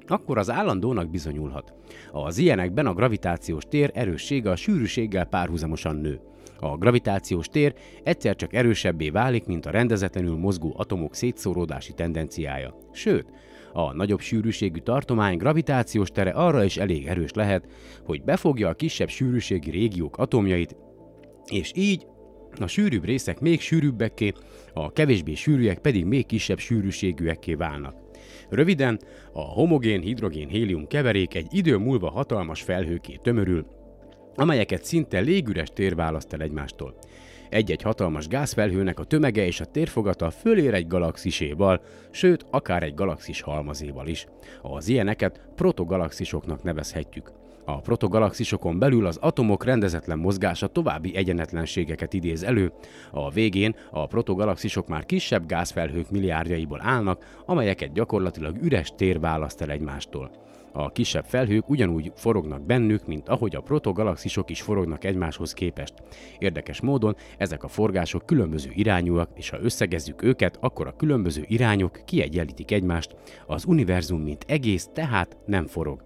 akkor az állandónak bizonyulhat. Az ilyenekben a gravitációs tér erőssége a sűrűséggel párhuzamosan nő. A gravitációs tér egyszer csak erősebbé válik, mint a rendezetlenül mozgó atomok szétszóródási tendenciája. Sőt, A nagyobb sűrűségű tartomány gravitációs tere arra is elég erős lehet, hogy befogja a kisebb sűrűségi régiók atomjait, és így a sűrűbb részek még sűrűbbekké, a kevésbé sűrűek pedig még kisebb sűrűségűekké válnak. Röviden, a homogén-hidrogén-hélium keverék egy idő múlva hatalmas felhőké tömörül, amelyeket szinte légüres tér választ el egymástól. Egy-egy hatalmas gázfelhőnek a tömege és a térfogata fölér egy galaxiséval, sőt, akár egy galaxis halmazéval is. Az ilyeneket protogalaxisoknak nevezhetjük. A protogalaxisokon belül az atomok rendezetlen mozgása további egyenetlenségeket idéz elő. A végén a protogalaxisok már kisebb gázfelhők milliárdjaiból állnak, amelyeket gyakorlatilag üres tér választ el egymástól. A kisebb felhők ugyanúgy forognak bennük, mint ahogy a protogalaxisok is forognak egymáshoz képest. Érdekes módon ezek a forgások különböző irányúak, és ha összegezzük őket, akkor a különböző irányok kiegyenlítik egymást. Az univerzum mint egész tehát nem forog.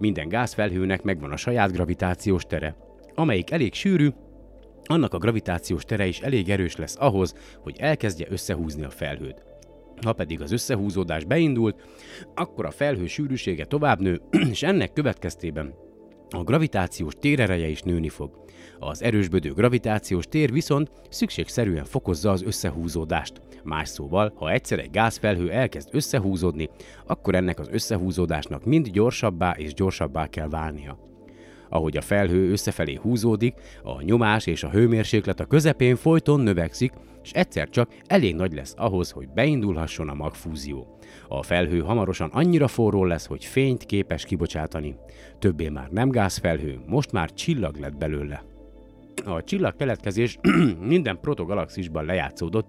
Minden gázfelhőnek megvan a saját gravitációs tere, amelyik elég sűrű, annak a gravitációs tere is elég erős lesz ahhoz, hogy elkezdje összehúzni a felhőt. Ha pedig az összehúzódás beindult, akkor a felhő sűrűsége tovább nő, és ennek következtében a gravitációs térereje is nőni fog. Az erősbödő gravitációs tér viszont szükségszerűen fokozza az összehúzódást. Más szóval, ha egyszer egy gázfelhő elkezd összehúzódni, akkor ennek az összehúzódásnak mind gyorsabbá és gyorsabbá kell válnia. Ahogy a felhő összefelé húzódik, a nyomás és a hőmérséklet a közepén folyton növekszik, és egyszer csak elég nagy lesz ahhoz, hogy beindulhasson a magfúzió. A felhő hamarosan annyira forró lesz, hogy fényt képes kibocsátani. Többé már nem gázfelhő, most már csillag lett belőle. A csillagkeletkezés minden protogalaxisban lejátszódott,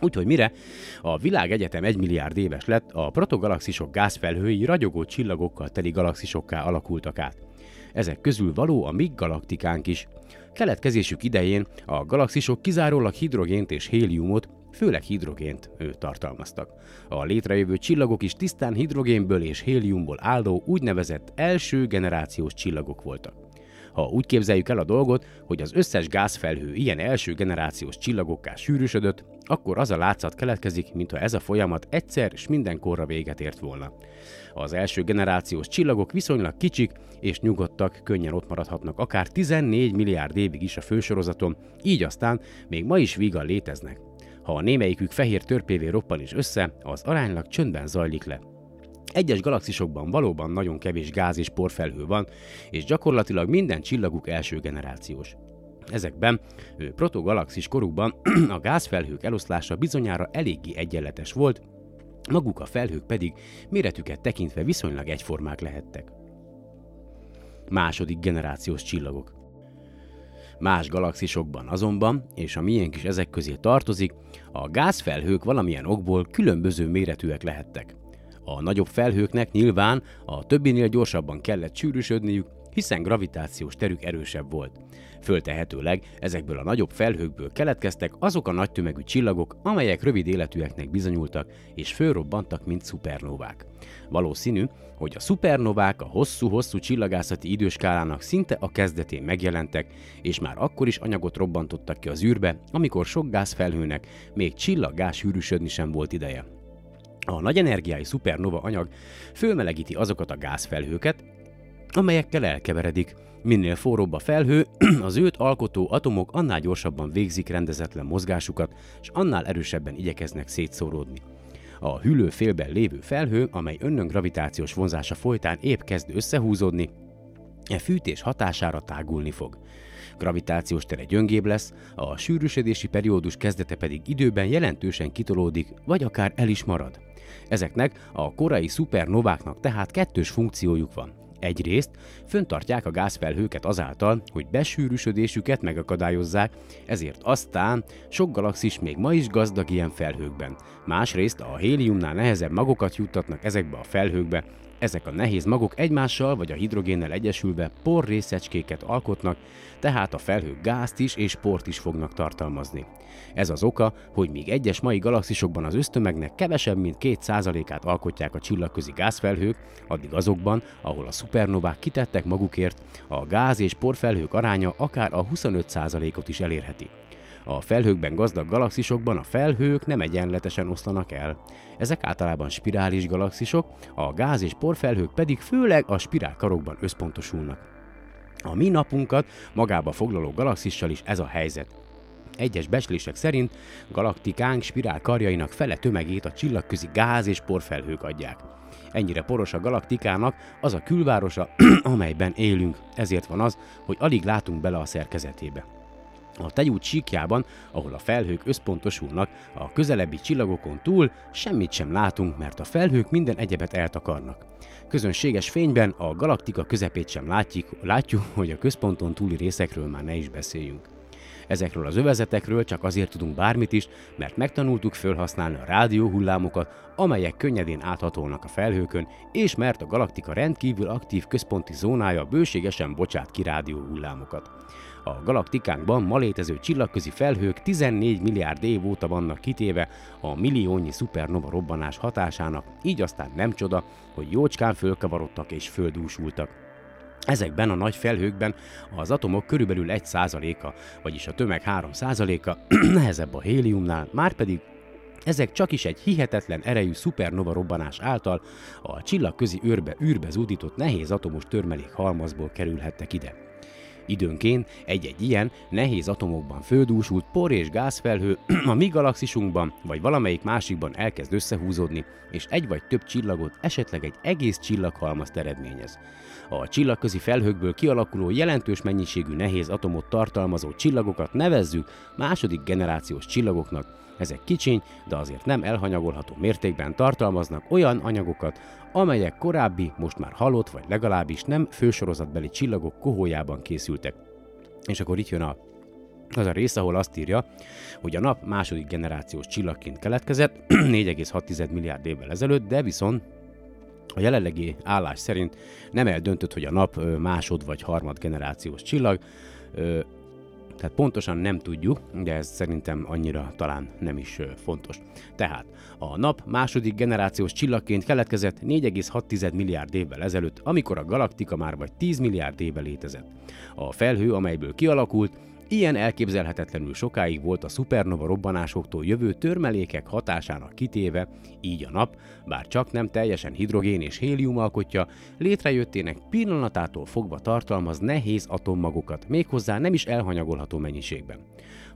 úgyhogy mire a világegyetem 1 milliárd éves lett, a protogalaxisok gázfelhői ragyogó csillagokkal teli galaxisokká alakultak át. Ezek közül való a mi galaktikánk is. Keletkezésük idején a galaxisok kizárólag hidrogént és héliumot, főleg hidrogént tartalmaztak. A létrejövő csillagok is tisztán hidrogénből és héliumból álló úgynevezett első generációs csillagok voltak. Ha úgy képzeljük el a dolgot, hogy az összes gázfelhő ilyen első generációs csillagokká sűrűsödött, akkor az a látszat keletkezik, mintha ez a folyamat egyszer és mindenkorra véget ért volna. Az első generációs csillagok viszonylag kicsik és nyugodtak, könnyen ott maradhatnak akár 14 milliárd évig is a fősorozaton, így aztán még ma is vígan léteznek. Ha a némelyikük fehér törpévé roppan is össze, az aránylag csöndben zajlik le. Egyes galaxisokban valóban nagyon kevés gáz és porfelhő van, és gyakorlatilag minden csillaguk első generációs. Ezekben protogalaxis korukban a gázfelhők eloszlása bizonyára eléggé egyenletes volt, maguk a felhők pedig méretüket tekintve viszonylag egyformák lehettek. Második generációs csillagok. Más galaxisokban azonban, és a miénk is ezek közé tartozik, a gázfelhők valamilyen okból különböző méretűek lehettek. A nagyobb felhőknek nyilván a többinél gyorsabban kellett sűrűsödniük, hiszen gravitációs terük erősebb volt. Föltehetőleg ezekből a nagyobb felhőkből keletkeztek azok a nagy tömegű csillagok, amelyek rövid életűeknek bizonyultak és fölrobbantak, mint szupernóvák. Valószínű, hogy a szupernovák a hosszú-hosszú csillagászati időskálának szinte a kezdetén megjelentek, és már akkor is anyagot robbantottak ki az űrbe, amikor sok gázfelhőnek még csillaggá sűrűsödni sem volt ideje. A nagy energiájú szupernova anyag fölmelegíti azokat a gázfelhőket, amelyekkel elkeveredik. Minél forróbb a felhő, az őt alkotó atomok annál gyorsabban végzik rendezetlen mozgásukat, és annál erősebben igyekeznek szétszóródni. A hüllőfélben lévő felhő, amely önnöngravitációs vonzása folytán épp kezd összehúzódni, e fűtés hatására tágulni fog. Gravitációs tere gyöngébb lesz, a sűrűsödési periódus kezdete pedig időben jelentősen kitolódik, vagy akár el is marad. Ezeknek a korai szupernováknak tehát kettős funkciójuk van. Egyrészt föntartják a gázfelhőket azáltal, hogy besűrűsödésüket megakadályozzák, ezért aztán sok galaxis még ma is gazdag ilyen felhőkben. Másrészt a héliumnál nehezebb magokat juttatnak ezekbe a felhőkbe, ezek a nehéz magok egymással vagy a hidrogénnel egyesülve porrészecskéket alkotnak, tehát a felhők gázt is és port is fognak tartalmazni. Ez az oka, hogy míg egyes mai galaxisokban az össztömegnek kevesebb, mint 2%-át alkotják a csillagközi gázfelhők, addig azokban, ahol a szupernovák kitettek magukért, a gáz és porfelhők aránya akár a 25%-ot is elérheti. A felhőkben gazdag galaxisokban a felhők nem egyenletesen oszlanak el. Ezek általában spirális galaxisok, a gáz- és porfelhők pedig főleg a spirálkarokban összpontosulnak. A mi napunkat magába foglaló galaxissal is ez a helyzet. Egyes becslések szerint galaktikánk spirálkarjainak fele tömegét a csillagközi gáz- és porfelhők adják. Ennyire poros a galaktikának az a külvárosa, amelyben élünk, ezért van az, hogy alig látunk bele a szerkezetébe. A tejút síkjában, ahol a felhők összpontosulnak, a közelebbi csillagokon túl semmit sem látunk, mert a felhők minden egyebet eltakarnak. Közönséges fényben a galaktika közepét sem látjuk, hogy a központon túli részekről már ne is beszéljünk. Ezekről az övezetekről csak azért tudunk bármit is, mert megtanultuk felhasználni a rádióhullámokat, amelyek könnyedén áthatolnak a felhőkön, és mert a galaktika rendkívül aktív központi zónája bőségesen bocsát ki rádióhullámokat. A galaktikánkban ma létező csillagközi felhők 14 milliárd év óta vannak kitéve a milliónyi szupernova robbanás hatásának, így aztán nem csoda, hogy jócskán fölkavarodtak és földúsultak. Ezekben a nagy felhőkben az atomok körülbelül 1%-a, vagyis a tömeg 3%-a nehezebb a héliumnál, márpedig ezek csakis egy hihetetlen erejű szupernova robbanás által a csillagközi űrbe zúdított nehéz atomos törmelék halmazból kerülhettek ide. Időnként egy-egy ilyen nehéz atomokban földúsult por- és gázfelhő a mi galaxisunkban vagy valamelyik másikban elkezd összehúzódni, és egy vagy több csillagot, esetleg egy egész csillaghalmazt eredményez. A csillagközi felhőkből kialakuló jelentős mennyiségű nehéz atomot tartalmazó csillagokat nevezzük második generációs csillagoknak. Ezek kicsiny, de azért nem elhanyagolható mértékben tartalmaznak olyan anyagokat, amelyek korábbi, most már halott vagy legalábbis nem fősorozatbeli csillagok kohójában készültek. És akkor itt jön az a rész, ahol azt írja, hogy a nap második generációs csillagként keletkezett 4,6 milliárd évvel ezelőtt, de viszont a jelenlegi állás szerint nem eldöntött, hogy a nap másod vagy harmad generációs csillag, tehát pontosan nem tudjuk, de ez szerintem annyira talán nem is fontos. Tehát a nap második generációs csillagként keletkezett 4,6 milliárd évvel ezelőtt, amikor a galaktika már vagy 10 milliárd éve létezett. A felhő, amelyből kialakult, ilyen elképzelhetetlenül sokáig volt a szupernova robbanásoktól jövő törmelékek hatásának kitéve, így a nap, bár csak nem teljesen hidrogén és hélium alkotja, létrejöttének pillanatától fogva tartalmaz nehéz atommagokat, méghozzá nem is elhanyagolható mennyiségben.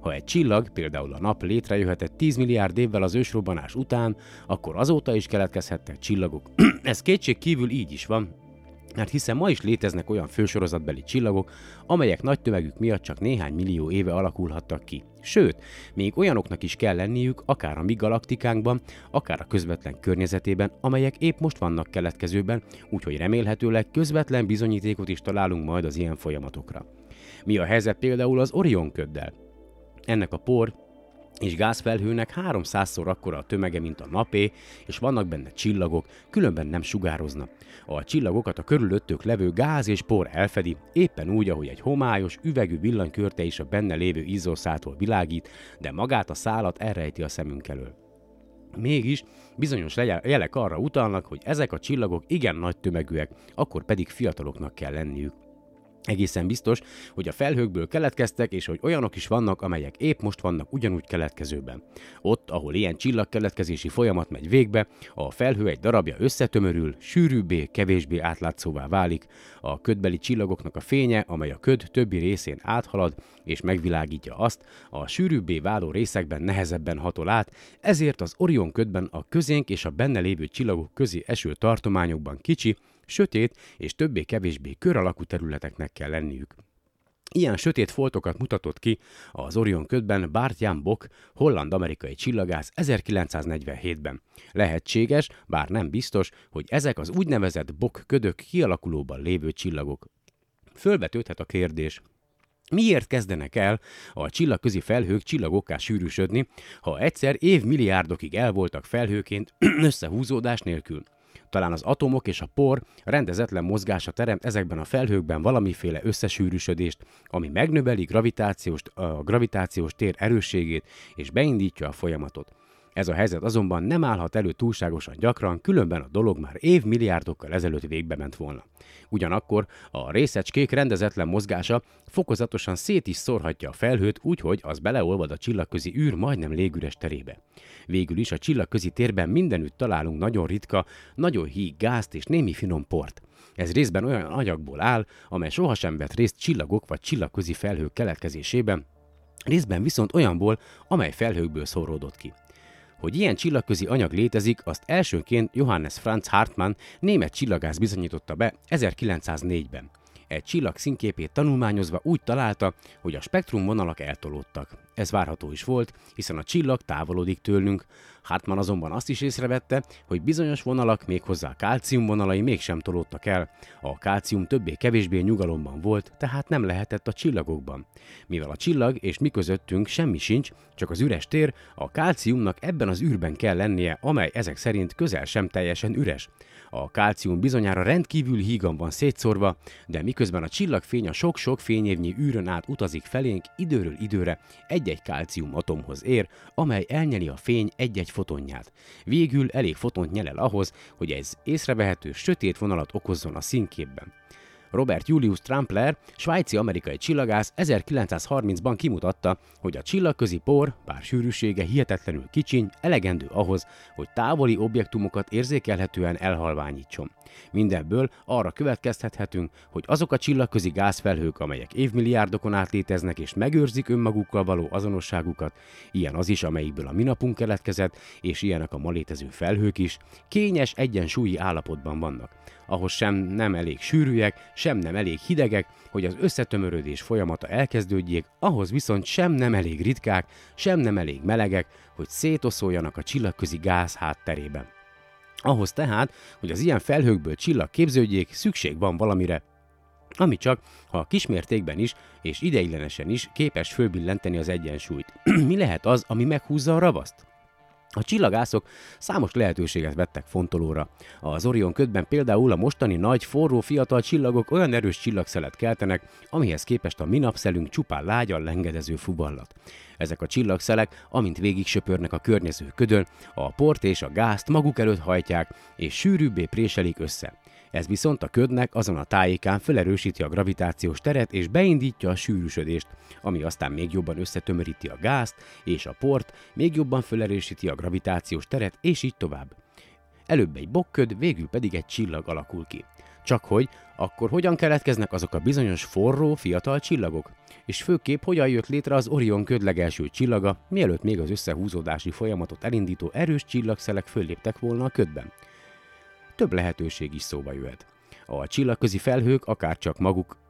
Ha egy csillag, például a nap létrejöhetett 10 milliárd évvel az ősrobbanás után, akkor azóta is keletkezhettek csillagok. Ez kétségkívül így is van, mert hiszen ma is léteznek olyan fősorozatbeli csillagok, amelyek nagy tömegük miatt csak néhány millió éve alakulhattak ki. Sőt, még olyanoknak is kell lenniük, akár a mi galaktikánkban, akár a közvetlen környezetében, amelyek épp most vannak keletkezőben, úgyhogy remélhetőleg közvetlen bizonyítékot is találunk majd az ilyen folyamatokra. Mi a helyzet például az Orion köddel? Ennek a por és gázfelhőnek 300-szor akkora a tömege, mint a napé, és vannak benne csillagok, különben nem sugározna. A csillagokat a körülöttük levő gáz és por elfedi, éppen úgy, ahogy egy homályos, üvegű villanykörte is a benne lévő izzószától világít, de magát a szálat elrejti a szemünk elől. Mégis bizonyos jelek arra utalnak, hogy ezek a csillagok igen nagy tömegűek, akkor pedig fiataloknak kell lenniük. Egészen biztos, hogy a felhőkből keletkeztek, és hogy olyanok is vannak, amelyek épp most vannak ugyanúgy keletkezőben. Ott, ahol ilyen csillagkeletkezési folyamat megy végbe, a felhő egy darabja összetömörül, sűrűbbé, kevésbé átlátszóvá válik. A ködbeli csillagoknak a fénye, amely a köd többi részén áthalad, és megvilágítja azt, a sűrűbbé váló részekben nehezebben hatol át, ezért az Orion ködben a közénk és a benne lévő csillagok közé eső tartományokban kicsi, sötét és többé-kevésbé kör alakú területeknek kell lenniük. Ilyen sötét foltokat mutatott ki az Orion ködben Bártján Bok, holland-amerikai csillagász 1947-ben. Lehetséges, bár nem biztos, hogy ezek az úgynevezett Bok ködök kialakulóban lévő csillagok. Fölvetődhet a kérdés: miért kezdenek el a csillagközi felhők csillagokká sűrűsödni, ha egyszer évmilliárdokig elvoltak felhőként összehúzódás nélkül? Talán az atomok és a por rendezetlen mozgása teremt ezekben a felhőkben valamiféle összesűrűsödést, ami megnöveli a gravitációs tér erősségét és beindítja a folyamatot. Ez a helyzet azonban nem állhat elő túlságosan gyakran, különben a dolog már évmilliárdokkal ezelőtt végbe ment volna. Ugyanakkor a részecskék rendezetlen mozgása fokozatosan szét is szórhatja a felhőt, úgyhogy az beleolvad a csillagközi űr majdnem légüres terébe. Végül is a csillagközi térben mindenütt találunk nagyon ritka, nagyon híg gázt és némi finom port. Ez részben olyan anyagból áll, amely sohasem vett részt csillagok vagy csillagközi felhők keletkezésében, részben viszont olyanból, amely felhőkből szóródott ki. Hogy ilyen csillagközi anyag létezik, azt elsőként Johannes Franz Hartmann német csillagász bizonyította be 1904-ben. Egy csillag színképét tanulmányozva úgy találta, hogy a spektrumvonalak eltolódtak. Ez várható is volt, hiszen a csillag távolodik tőlünk. Hartmann azonban azt is észrevette, hogy bizonyos vonalak, méghozzá a kálcium vonalai mégsem tolódtak el. A kálcium többé-kevésbé nyugalomban volt, tehát nem lehetett a csillagokban. Mivel a csillag és mi közöttünk semmi sincs, csak az üres tér, a kálciumnak ebben az űrben kell lennie, amely ezek szerint közel sem teljesen üres. A kálcium bizonyára rendkívül hígan van szétszórva, de miközben a csillagfény a sok-sok fényévnyi űrön át utazik felénk, időről időre egy-egy kálcium atomhoz ér, amely elnyeli a fény egy-egy fotonját. Végül elég fotont nyel el ahhoz, hogy ez észrevehető sötét vonalat okozzon a színképben. Robert Julius Trampler, svájci-amerikai csillagász 1930-ban kimutatta, hogy a csillagközi por, bár sűrűsége hihetetlenül kicsiny, elegendő ahhoz, hogy távoli objektumokat érzékelhetően elhalványítson. Mindebből arra következtethetünk, hogy azok a csillagközi gázfelhők, amelyek évmilliárdokon át léteznek és megőrzik önmagukkal való azonosságukat, ilyen az is, amelyikből a mi napunk keletkezett, és ilyenek a ma létező felhők is, kényes egyensúlyi állapotban vannak, ahhoz sem nem elég sűrűek, sem nem elég hidegek, hogy az összetömörödés folyamata elkezdődjék, ahhoz viszont sem nem elég ritkák, sem nem elég melegek, hogy szétoszoljanak a csillagközi gáz hátterében. Ahhoz tehát, hogy az ilyen felhőkből csillag képződjék, szükség van valamire, ami csak, ha kismértékben is és ideiglenesen is képes fölbillenteni az egyensúlyt. Mi lehet az, ami meghúzza a ravaszt? A csillagászok számos lehetőséget vettek fontolóra. Az Orion ködben például a mostani nagy, forró, fiatal csillagok olyan erős csillagszelet keltenek, amihez képest a mi napszelünk csupán lágyan lengedező fuballat. Ezek a csillagszelek, amint végig söpörnek a környező ködön, a port és a gázt maguk előtt hajtják, és sűrűbbé préselik össze. Ez viszont a ködnek azon a tájékán felerősíti a gravitációs teret és beindítja a sűrűsödést, ami aztán még jobban összetömöríti a gázt és a port, még jobban felerősíti a gravitációs teret, és így tovább. Előbb egy bokköd, végül pedig egy csillag alakul ki. Csak hogy, akkor hogyan keletkeznek azok a bizonyos forró, fiatal csillagok? És főképp hogyan jött létre az Orion köd legelső csillaga, mielőtt még az összehúzódási folyamatot elindító erős csillagszelek fölléptek volna a ködben? Több lehetőség is szóba jöhet. A csillagközi felhők akárcsak maguk,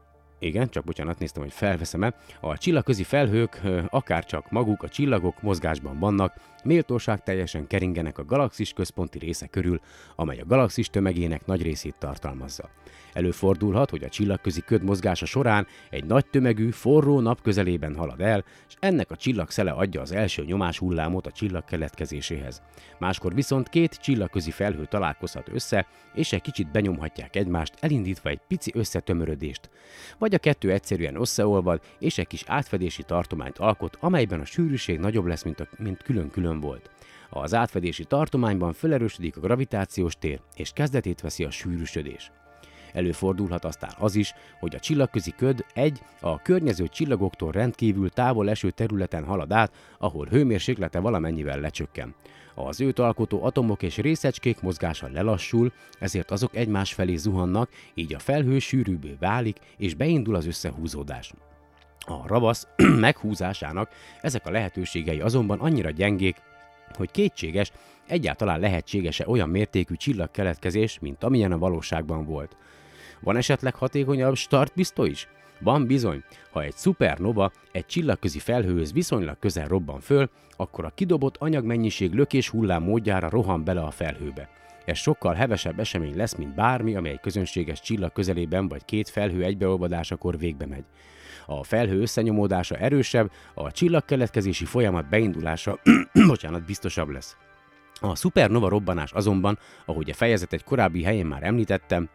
a csillagközi felhők akárcsak maguk a csillagok mozgásban vannak, méltóság teljesen keringenek a galaxis központi része körül, amely a galaxis tömegének nagy részét tartalmazza. Előfordulhat, hogy a csillagközi köd mozgása során egy nagy tömegű, forró nap közelében halad el, és ennek a csillagszele adja az első nyomás hullámot a csillag keletkezéséhez. Máskor viszont két csillagközi felhő találkozhat össze, és egy kicsit benyomhatják egymást, elindítva egy pici összetömörödést. Vagy a kettő egyszerűen összeolvad, és egy kis átfedési tartományt alkot, amelyben a sűrűség nagyobb lesz, mint külön-külön volt. Az átfedési tartományban felerősödik a gravitációs tér, és kezdetét veszi a sűrűsödés. Előfordulhat aztán az is, hogy a csillagközi köd a környező csillagoktól rendkívül távol eső területen halad át, ahol hőmérséklete valamennyivel lecsökken. Az őt alkotó atomok és részecskék mozgása lelassul, ezért azok egymás felé zuhannak, így a felhő sűrűbbé válik és beindul az összehúzódás. A ravasz meghúzásának ezek a lehetőségei azonban annyira gyengék, hogy kétséges, egyáltalán lehetséges-e olyan mértékű csillagkeletkezés, mint amilyen a valóságban volt. Van esetleg hatékonyabb startpisztoly is? Van bizony, ha egy szupernova egy csillagközi felhőhöz viszonylag közel robban föl, akkor a kidobott anyagmennyiség lökés hullám módjára rohan bele a felhőbe. Ez sokkal hevesebb esemény lesz, mint bármi, amely egy közönséges csillag közelében vagy két felhő egybeolvadásakor végbe megy. A felhő összenyomódása erősebb, a csillagkeletkezési folyamat beindulása biztosabb lesz. A szupernova robbanás azonban, ahogy a fejezet egy korábbi helyén már említettem,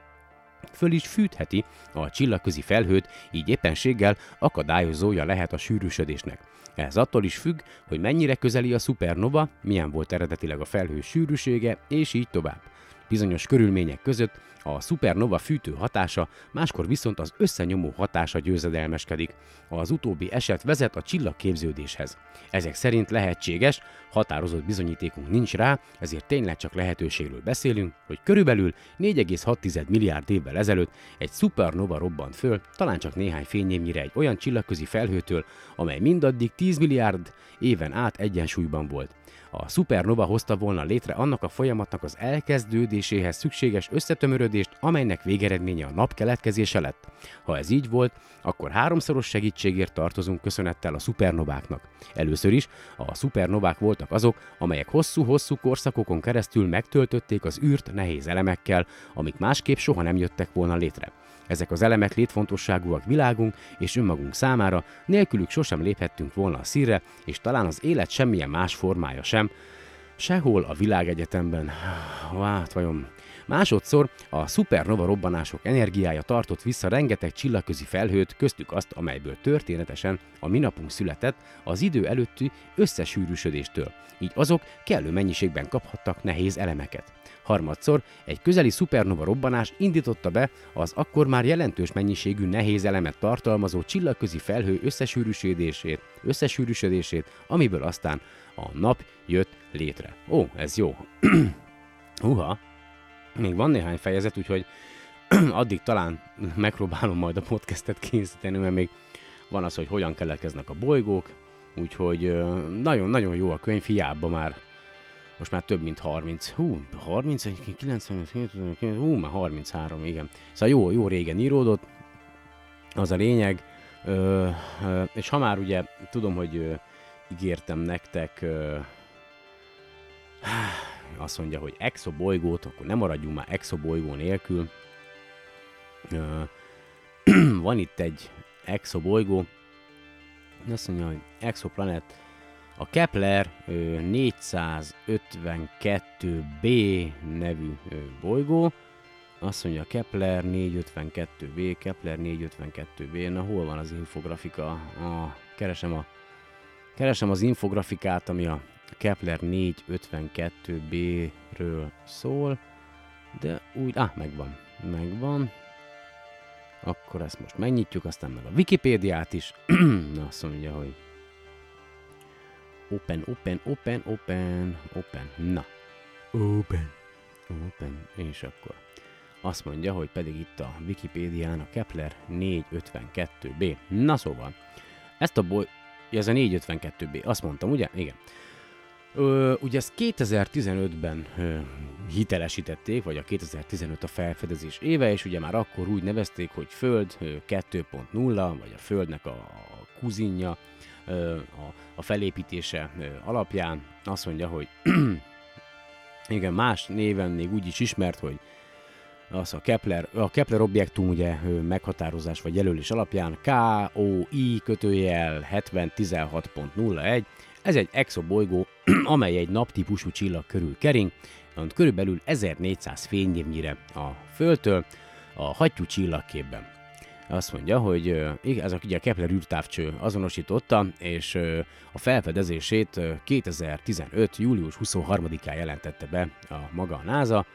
Föl is fűtheti a csillagközi felhőt, így éppenséggel akadályozója lehet a sűrűsödésnek. Ez attól is függ, hogy mennyire közeli a szupernova, milyen volt eredetileg a felhő sűrűsége, és így tovább. Bizonyos körülmények között a szupernova fűtő hatása, máskor viszont az összenyomó hatása győzedelmeskedik. Az utóbbi eset vezet a csillagképződéshez. Ezek szerint lehetséges, határozott bizonyítékunk nincs rá, ezért tényleg csak lehetőségről beszélünk, hogy körülbelül 4,6 milliárd évvel ezelőtt egy szupernova robbant föl, talán csak néhány fényévnyire egy olyan csillagközi felhőtől, amely mindaddig 10 milliárd éven át egyensúlyban volt. A szupernova hozta volna létre annak a folyamatnak az elkezdődéséhez szükséges összetömörödést, amelynek végeredménye a nap keletkezése lett. Ha ez így volt, akkor háromszoros segítségért tartozunk köszönettel a szupernováknak. Először is a szupernovák voltak azok, amelyek hosszú-hosszú korszakokon keresztül megtöltötték az űrt nehéz elemekkel, amik másképp soha nem jöttek volna létre. Ezek az elemek létfontosságúak világunk és önmagunk számára, nélkülük sosem léphettünk volna a színre, és talán az élet semmilyen más formája sem, sehol a világegyetemben. Vajon... Másodszor a szupernova robbanások energiája tartott vissza rengeteg csillagközi felhőt, köztük azt, amelyből történetesen a mi napunk született, az idő előtti összesűrűsödéstől, így azok kellő mennyiségben kaphattak nehéz elemeket. Harmadszor egy közeli szupernova robbanás indította be az akkor már jelentős mennyiségű nehéz elemet tartalmazó csillagközi felhő összesűrűsödését, amiből aztán a nap jött létre. Ó, ez jó. Uha! Még van néhány fejezet, úgyhogy addig talán megpróbálom majd a podcastet készíteni, mert még van az, hogy hogyan keletkeznek a bolygók, úgyhogy nagyon-nagyon jó a könyv, hiába már most már több mint 33, igen. Szóval jó régen íródott, az a lényeg, és ha már ugye tudom, hogy ígértem nektek, azt mondja, hogy exobolygót, akkor nem maradjunk már exobolygó nélkül. Van itt egy exobolygó, azt mondja, hogy exoplanet, a Kepler 452b nevű bolygó, azt mondja, Kepler 452b, na hol van az infografika? Keresem az infografikát, ami a Kepler 452b-ről szól, de úgy, megvan. Akkor ezt most megnyitjuk, aztán meg a Wikipédiát is. Na, azt mondja, hogy open, és akkor azt mondja, hogy pedig itt a Wikipédián a Kepler 452b. Na szóval, ez a 452b, azt mondtam, ugye? Igen. Ugye ezt 2015-ben hitelesítették, vagy a 2015 a felfedezés éve, és ugye már akkor úgy nevezték, hogy Föld 2.0, vagy a Földnek a kuzinja a felépítése alapján. Azt mondja, hogy igen, más néven még úgy is ismert, hogy az a Kepler objektum ugye meghatározás vagy jelölés alapján KOI-7016.01. Ez egy exobolygó, amely egy naptípusú csillag körül kering, körülbelül 1400 fényévnyire a Földtől, a hattyú csillagképben. Azt mondja, hogy ez ugye a Kepler űrtávcső azonosította, és a felfedezését 2015. július 23-án jelentette be a maga a NASA.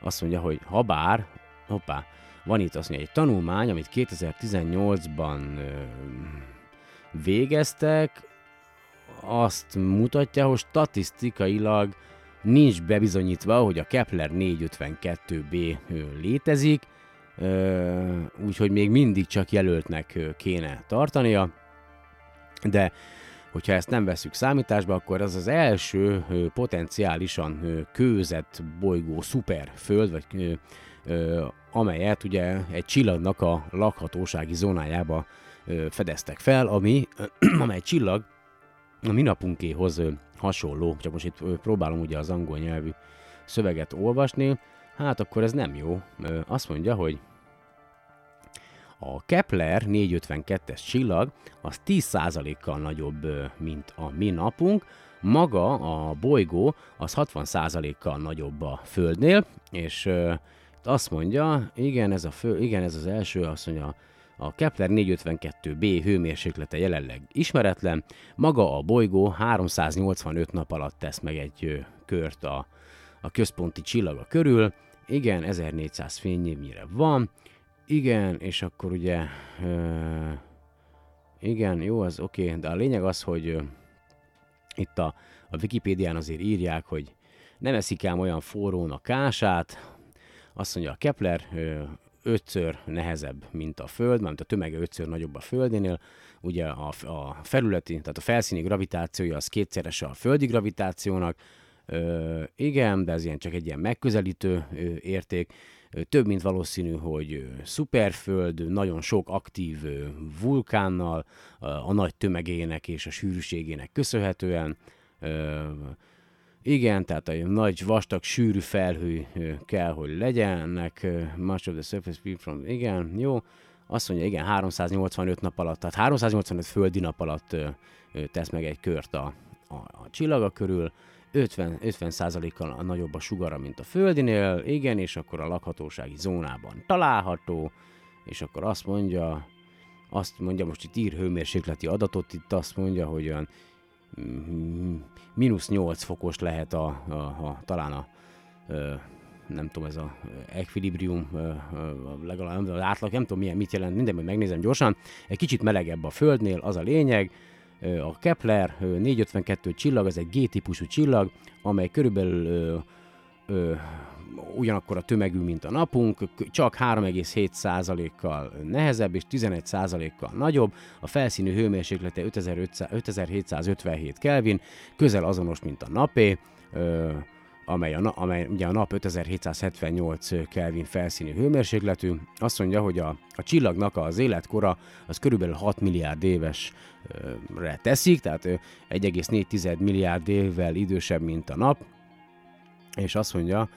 Azt mondja, hogy van itt azt mondja, egy tanulmány, amit 2018-ban végeztek, azt mutatja, hogy statisztikailag nincs bebizonyítva, hogy a Kepler 452b létezik, úgyhogy még mindig csak jelöltnek kéne tartania, de hogyha ezt nem veszük számításba, akkor az az első potenciálisan kőzet bolygó szuperföld, vagy amelyet ugye egy csillagnak a lakhatósági zónájába fedeztek fel, amely csillag a mi napunkéhoz hasonló. Csak most itt próbálom ugye az angol nyelvű szöveget olvasni, hát akkor ez nem jó. Azt mondja, hogy a Kepler 452-es csillag az 10%-kal nagyobb, mint a mi napunk, Maga a bolygó az 60%-kal nagyobb a Földnél, és azt mondja, igen, ez az első, azt mondja, a Kepler 452b hőmérséklete jelenleg ismeretlen, maga a bolygó 385 nap alatt tesz meg egy kört a központi csillaga körül, igen, 1400 fényévnyire van, igen, és akkor ugye, igen, jó, az oké, de a lényeg az, hogy itt a Wikipédián azért írják, hogy nem eszik ám olyan forrón a kását, azt mondja, a Kepler 5-ször nehezebb, mint a Föld, mert a tömege 5-ször nagyobb a Földénél, ugye a felületi, tehát a felszíni gravitációja az kétszerese a földi gravitációnak, igen, de ez ilyen csak egy ilyen megközelítő érték, több mint valószínű, hogy szuperföld, nagyon sok aktív vulkánnal, a nagy tömegének és a sűrűségének köszönhetően, igen, tehát a nagy, vastag, sűrű felhő kell, hogy legyenek. Much of the surface view from... Igen, jó. Azt mondja, igen, 385 nap alatt, tehát 385 földi nap alatt tesz meg egy kört a csillaga körül. 50%-kal nagyobb a sugara, mint a földinél. Igen, és akkor a lakhatósági zónában található. És akkor azt mondja, most itt ír hőmérsékleti adatot, itt azt mondja, hogy olyan mínusz 8 fokos lehet talán a nem tudom, ez a equilibrium, legalább az átlag, nem tudom mit jelent, mindenben megnézem gyorsan. Egy kicsit melegebb a Földnél, az a lényeg. A Kepler 452 csillag, az egy G-típusú csillag, amely körülbelül ugyanakkor a tömegű, mint a napunk, csak 3,7%-kal nehezebb és 11%-kal nagyobb, a felszíni hőmérséklete 5757 Kelvin, közel azonos, mint a napé, amely ugye a nap 5778 Kelvin felszíni hőmérsékletű. Azt mondja, hogy a csillagnak az életkora az körülbelül 6 milliárd évesre teszik, tehát 1,4 milliárd évvel idősebb, mint a nap, és azt mondja,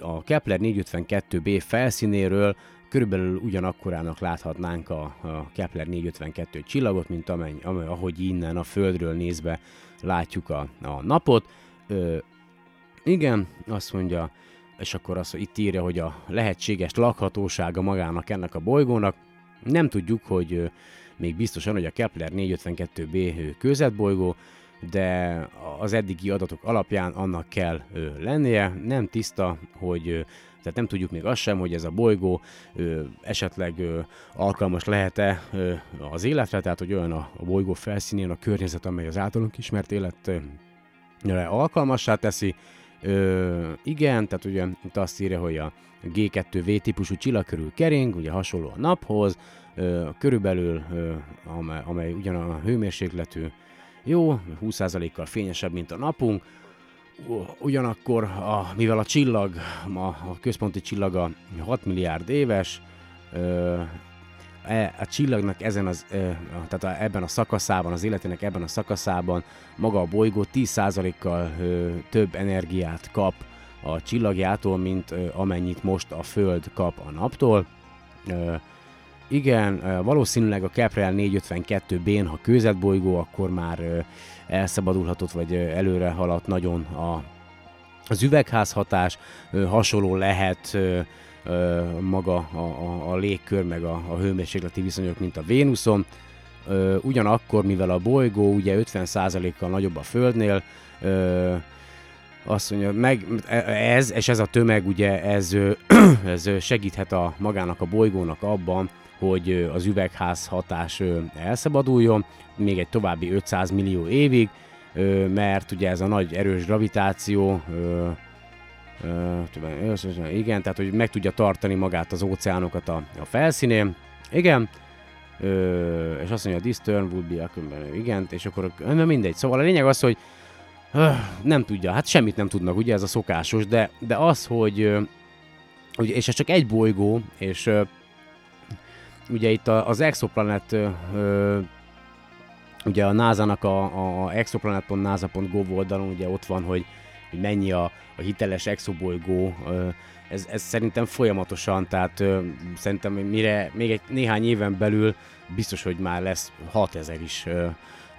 a Kepler 452b felszínéről körülbelül ugyanakkorának láthatnánk a Kepler 452 csillagot, mint ahogy innen a Földről nézve látjuk a napot. Igen, azt mondja, és akkor itt írja, hogy a lehetséges lakhatósága magának ennek a bolygónak. Nem tudjuk, hogy még biztosan, hogy a Kepler 452b kőzetbolygó, de az eddigi adatok alapján annak kell lennie. Nem tiszta, hogy... Tehát nem tudjuk még azt sem, hogy ez a bolygó esetleg alkalmas lehet-e az életre, tehát hogy olyan a bolygó felszínén a környezet, amely az általunk ismert életre alkalmassá teszi. Igen, tehát ugye itt azt írja, hogy a G2V típusú csillag körül kering, ugye hasonló a naphoz, körülbelül, amely ugyan a hőmérsékletű, jó, 20%-kal fényesebb, mint a napunk. Ugyanakkor, mivel a csillag, a központi csillaga 6 milliárd éves, a csillagnak tehát ebben a szakaszában, az életének ebben a szakaszában maga a bolygó 10%-kal több energiát kap a csillagjától, mint amennyit most a Föld kap a naptól. Igen, valószínűleg a Kepler 452b-n, ha kőzetbolygó, akkor már elszabadulhatott, vagy előre haladt nagyon az üvegházhatás, hasonló lehet maga a légkör, meg a hőmérsékleti viszonyok, mint a Vénuszon. Ugyanakkor, mivel a bolygó ugye 50%-kal nagyobb a Földnél, azt mondja, ez a tömeg, ugye ez segíthet magának a bolygónak abban, hogy az üvegház hatás elszabaduljon, még egy további 500 millió évig, mert ugye ez a nagy erős gravitáció, igen, tehát hogy meg tudja tartani magát az óceánokat a felszínén, igen, és azt mondja, this turn would be, igen, és akkor mindegy, szóval a lényeg az, hogy nem tudja, hát semmit nem tudnak, ugye ez a szokásos, de az, hogy és ez csak egy bolygó, és ugye itt az Exoplanet, ugye a NASA-nak a exoplanet.nasa.gov oldalon, ugye ott van, hogy mennyi a hiteles exobolygó, ez szerintem folyamatosan, tehát szerintem mire még néhány éven belül biztos, hogy már lesz 6000 is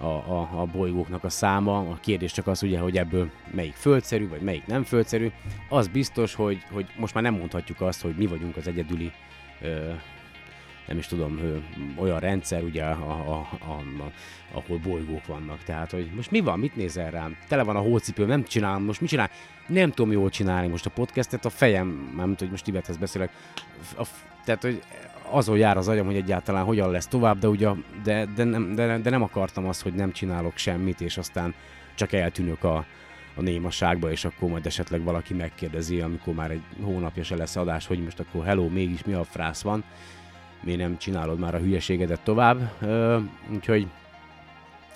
a bolygóknak a száma. A kérdés csak az ugye, hogy ebből melyik földszerű, vagy melyik nem földszerű. Az biztos, hogy most már nem mondhatjuk azt, hogy mi vagyunk az egyedüli, nem is tudom, olyan rendszer, ugye, ahol bolygók vannak. Tehát, hogy most mi van, mit nézel rám? Tele van a hócipőm, nem csinálom, most mit csinál? Nem tudom jól csinálni most a podcastet, a fejem, mármint, hogy most Tibethez beszélek, tehát, hogy azon jár az agyam, hogy egyáltalán hogyan lesz tovább, de ugye, de nem akartam azt, hogy nem csinálok semmit, és aztán csak eltűnök a némaságba, és akkor majd esetleg valaki megkérdezi, amikor már egy hónapja se lesz adás, hogy most akkor hello, mégis mi a frász van, miért nem csinálod már a hülyeségedet tovább, úgyhogy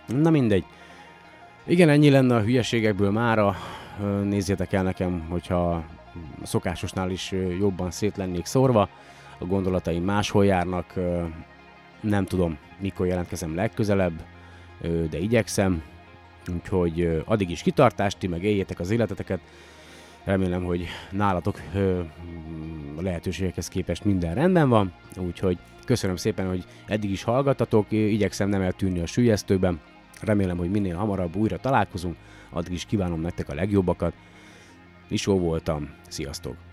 na mindegy. Igen, ennyi lenne a hülyeségekből mára, nézzétek el nekem, hogyha szokásosnál is jobban szét lennék szórva, a gondolataim máshol járnak, nem tudom, mikor jelentkezem legközelebb, de igyekszem, úgyhogy addig is kitartást, ti meg éljétek az életeteket, remélem, hogy nálatok a lehetőségekhez képest minden rendben van, úgyhogy köszönöm szépen, hogy eddig is hallgattatok, igyekszem nem eltűnni a süllyesztőben, remélem, hogy minél hamarabb újra találkozunk, addig is kívánom nektek a legjobbakat, Lisó voltam, sziasztok!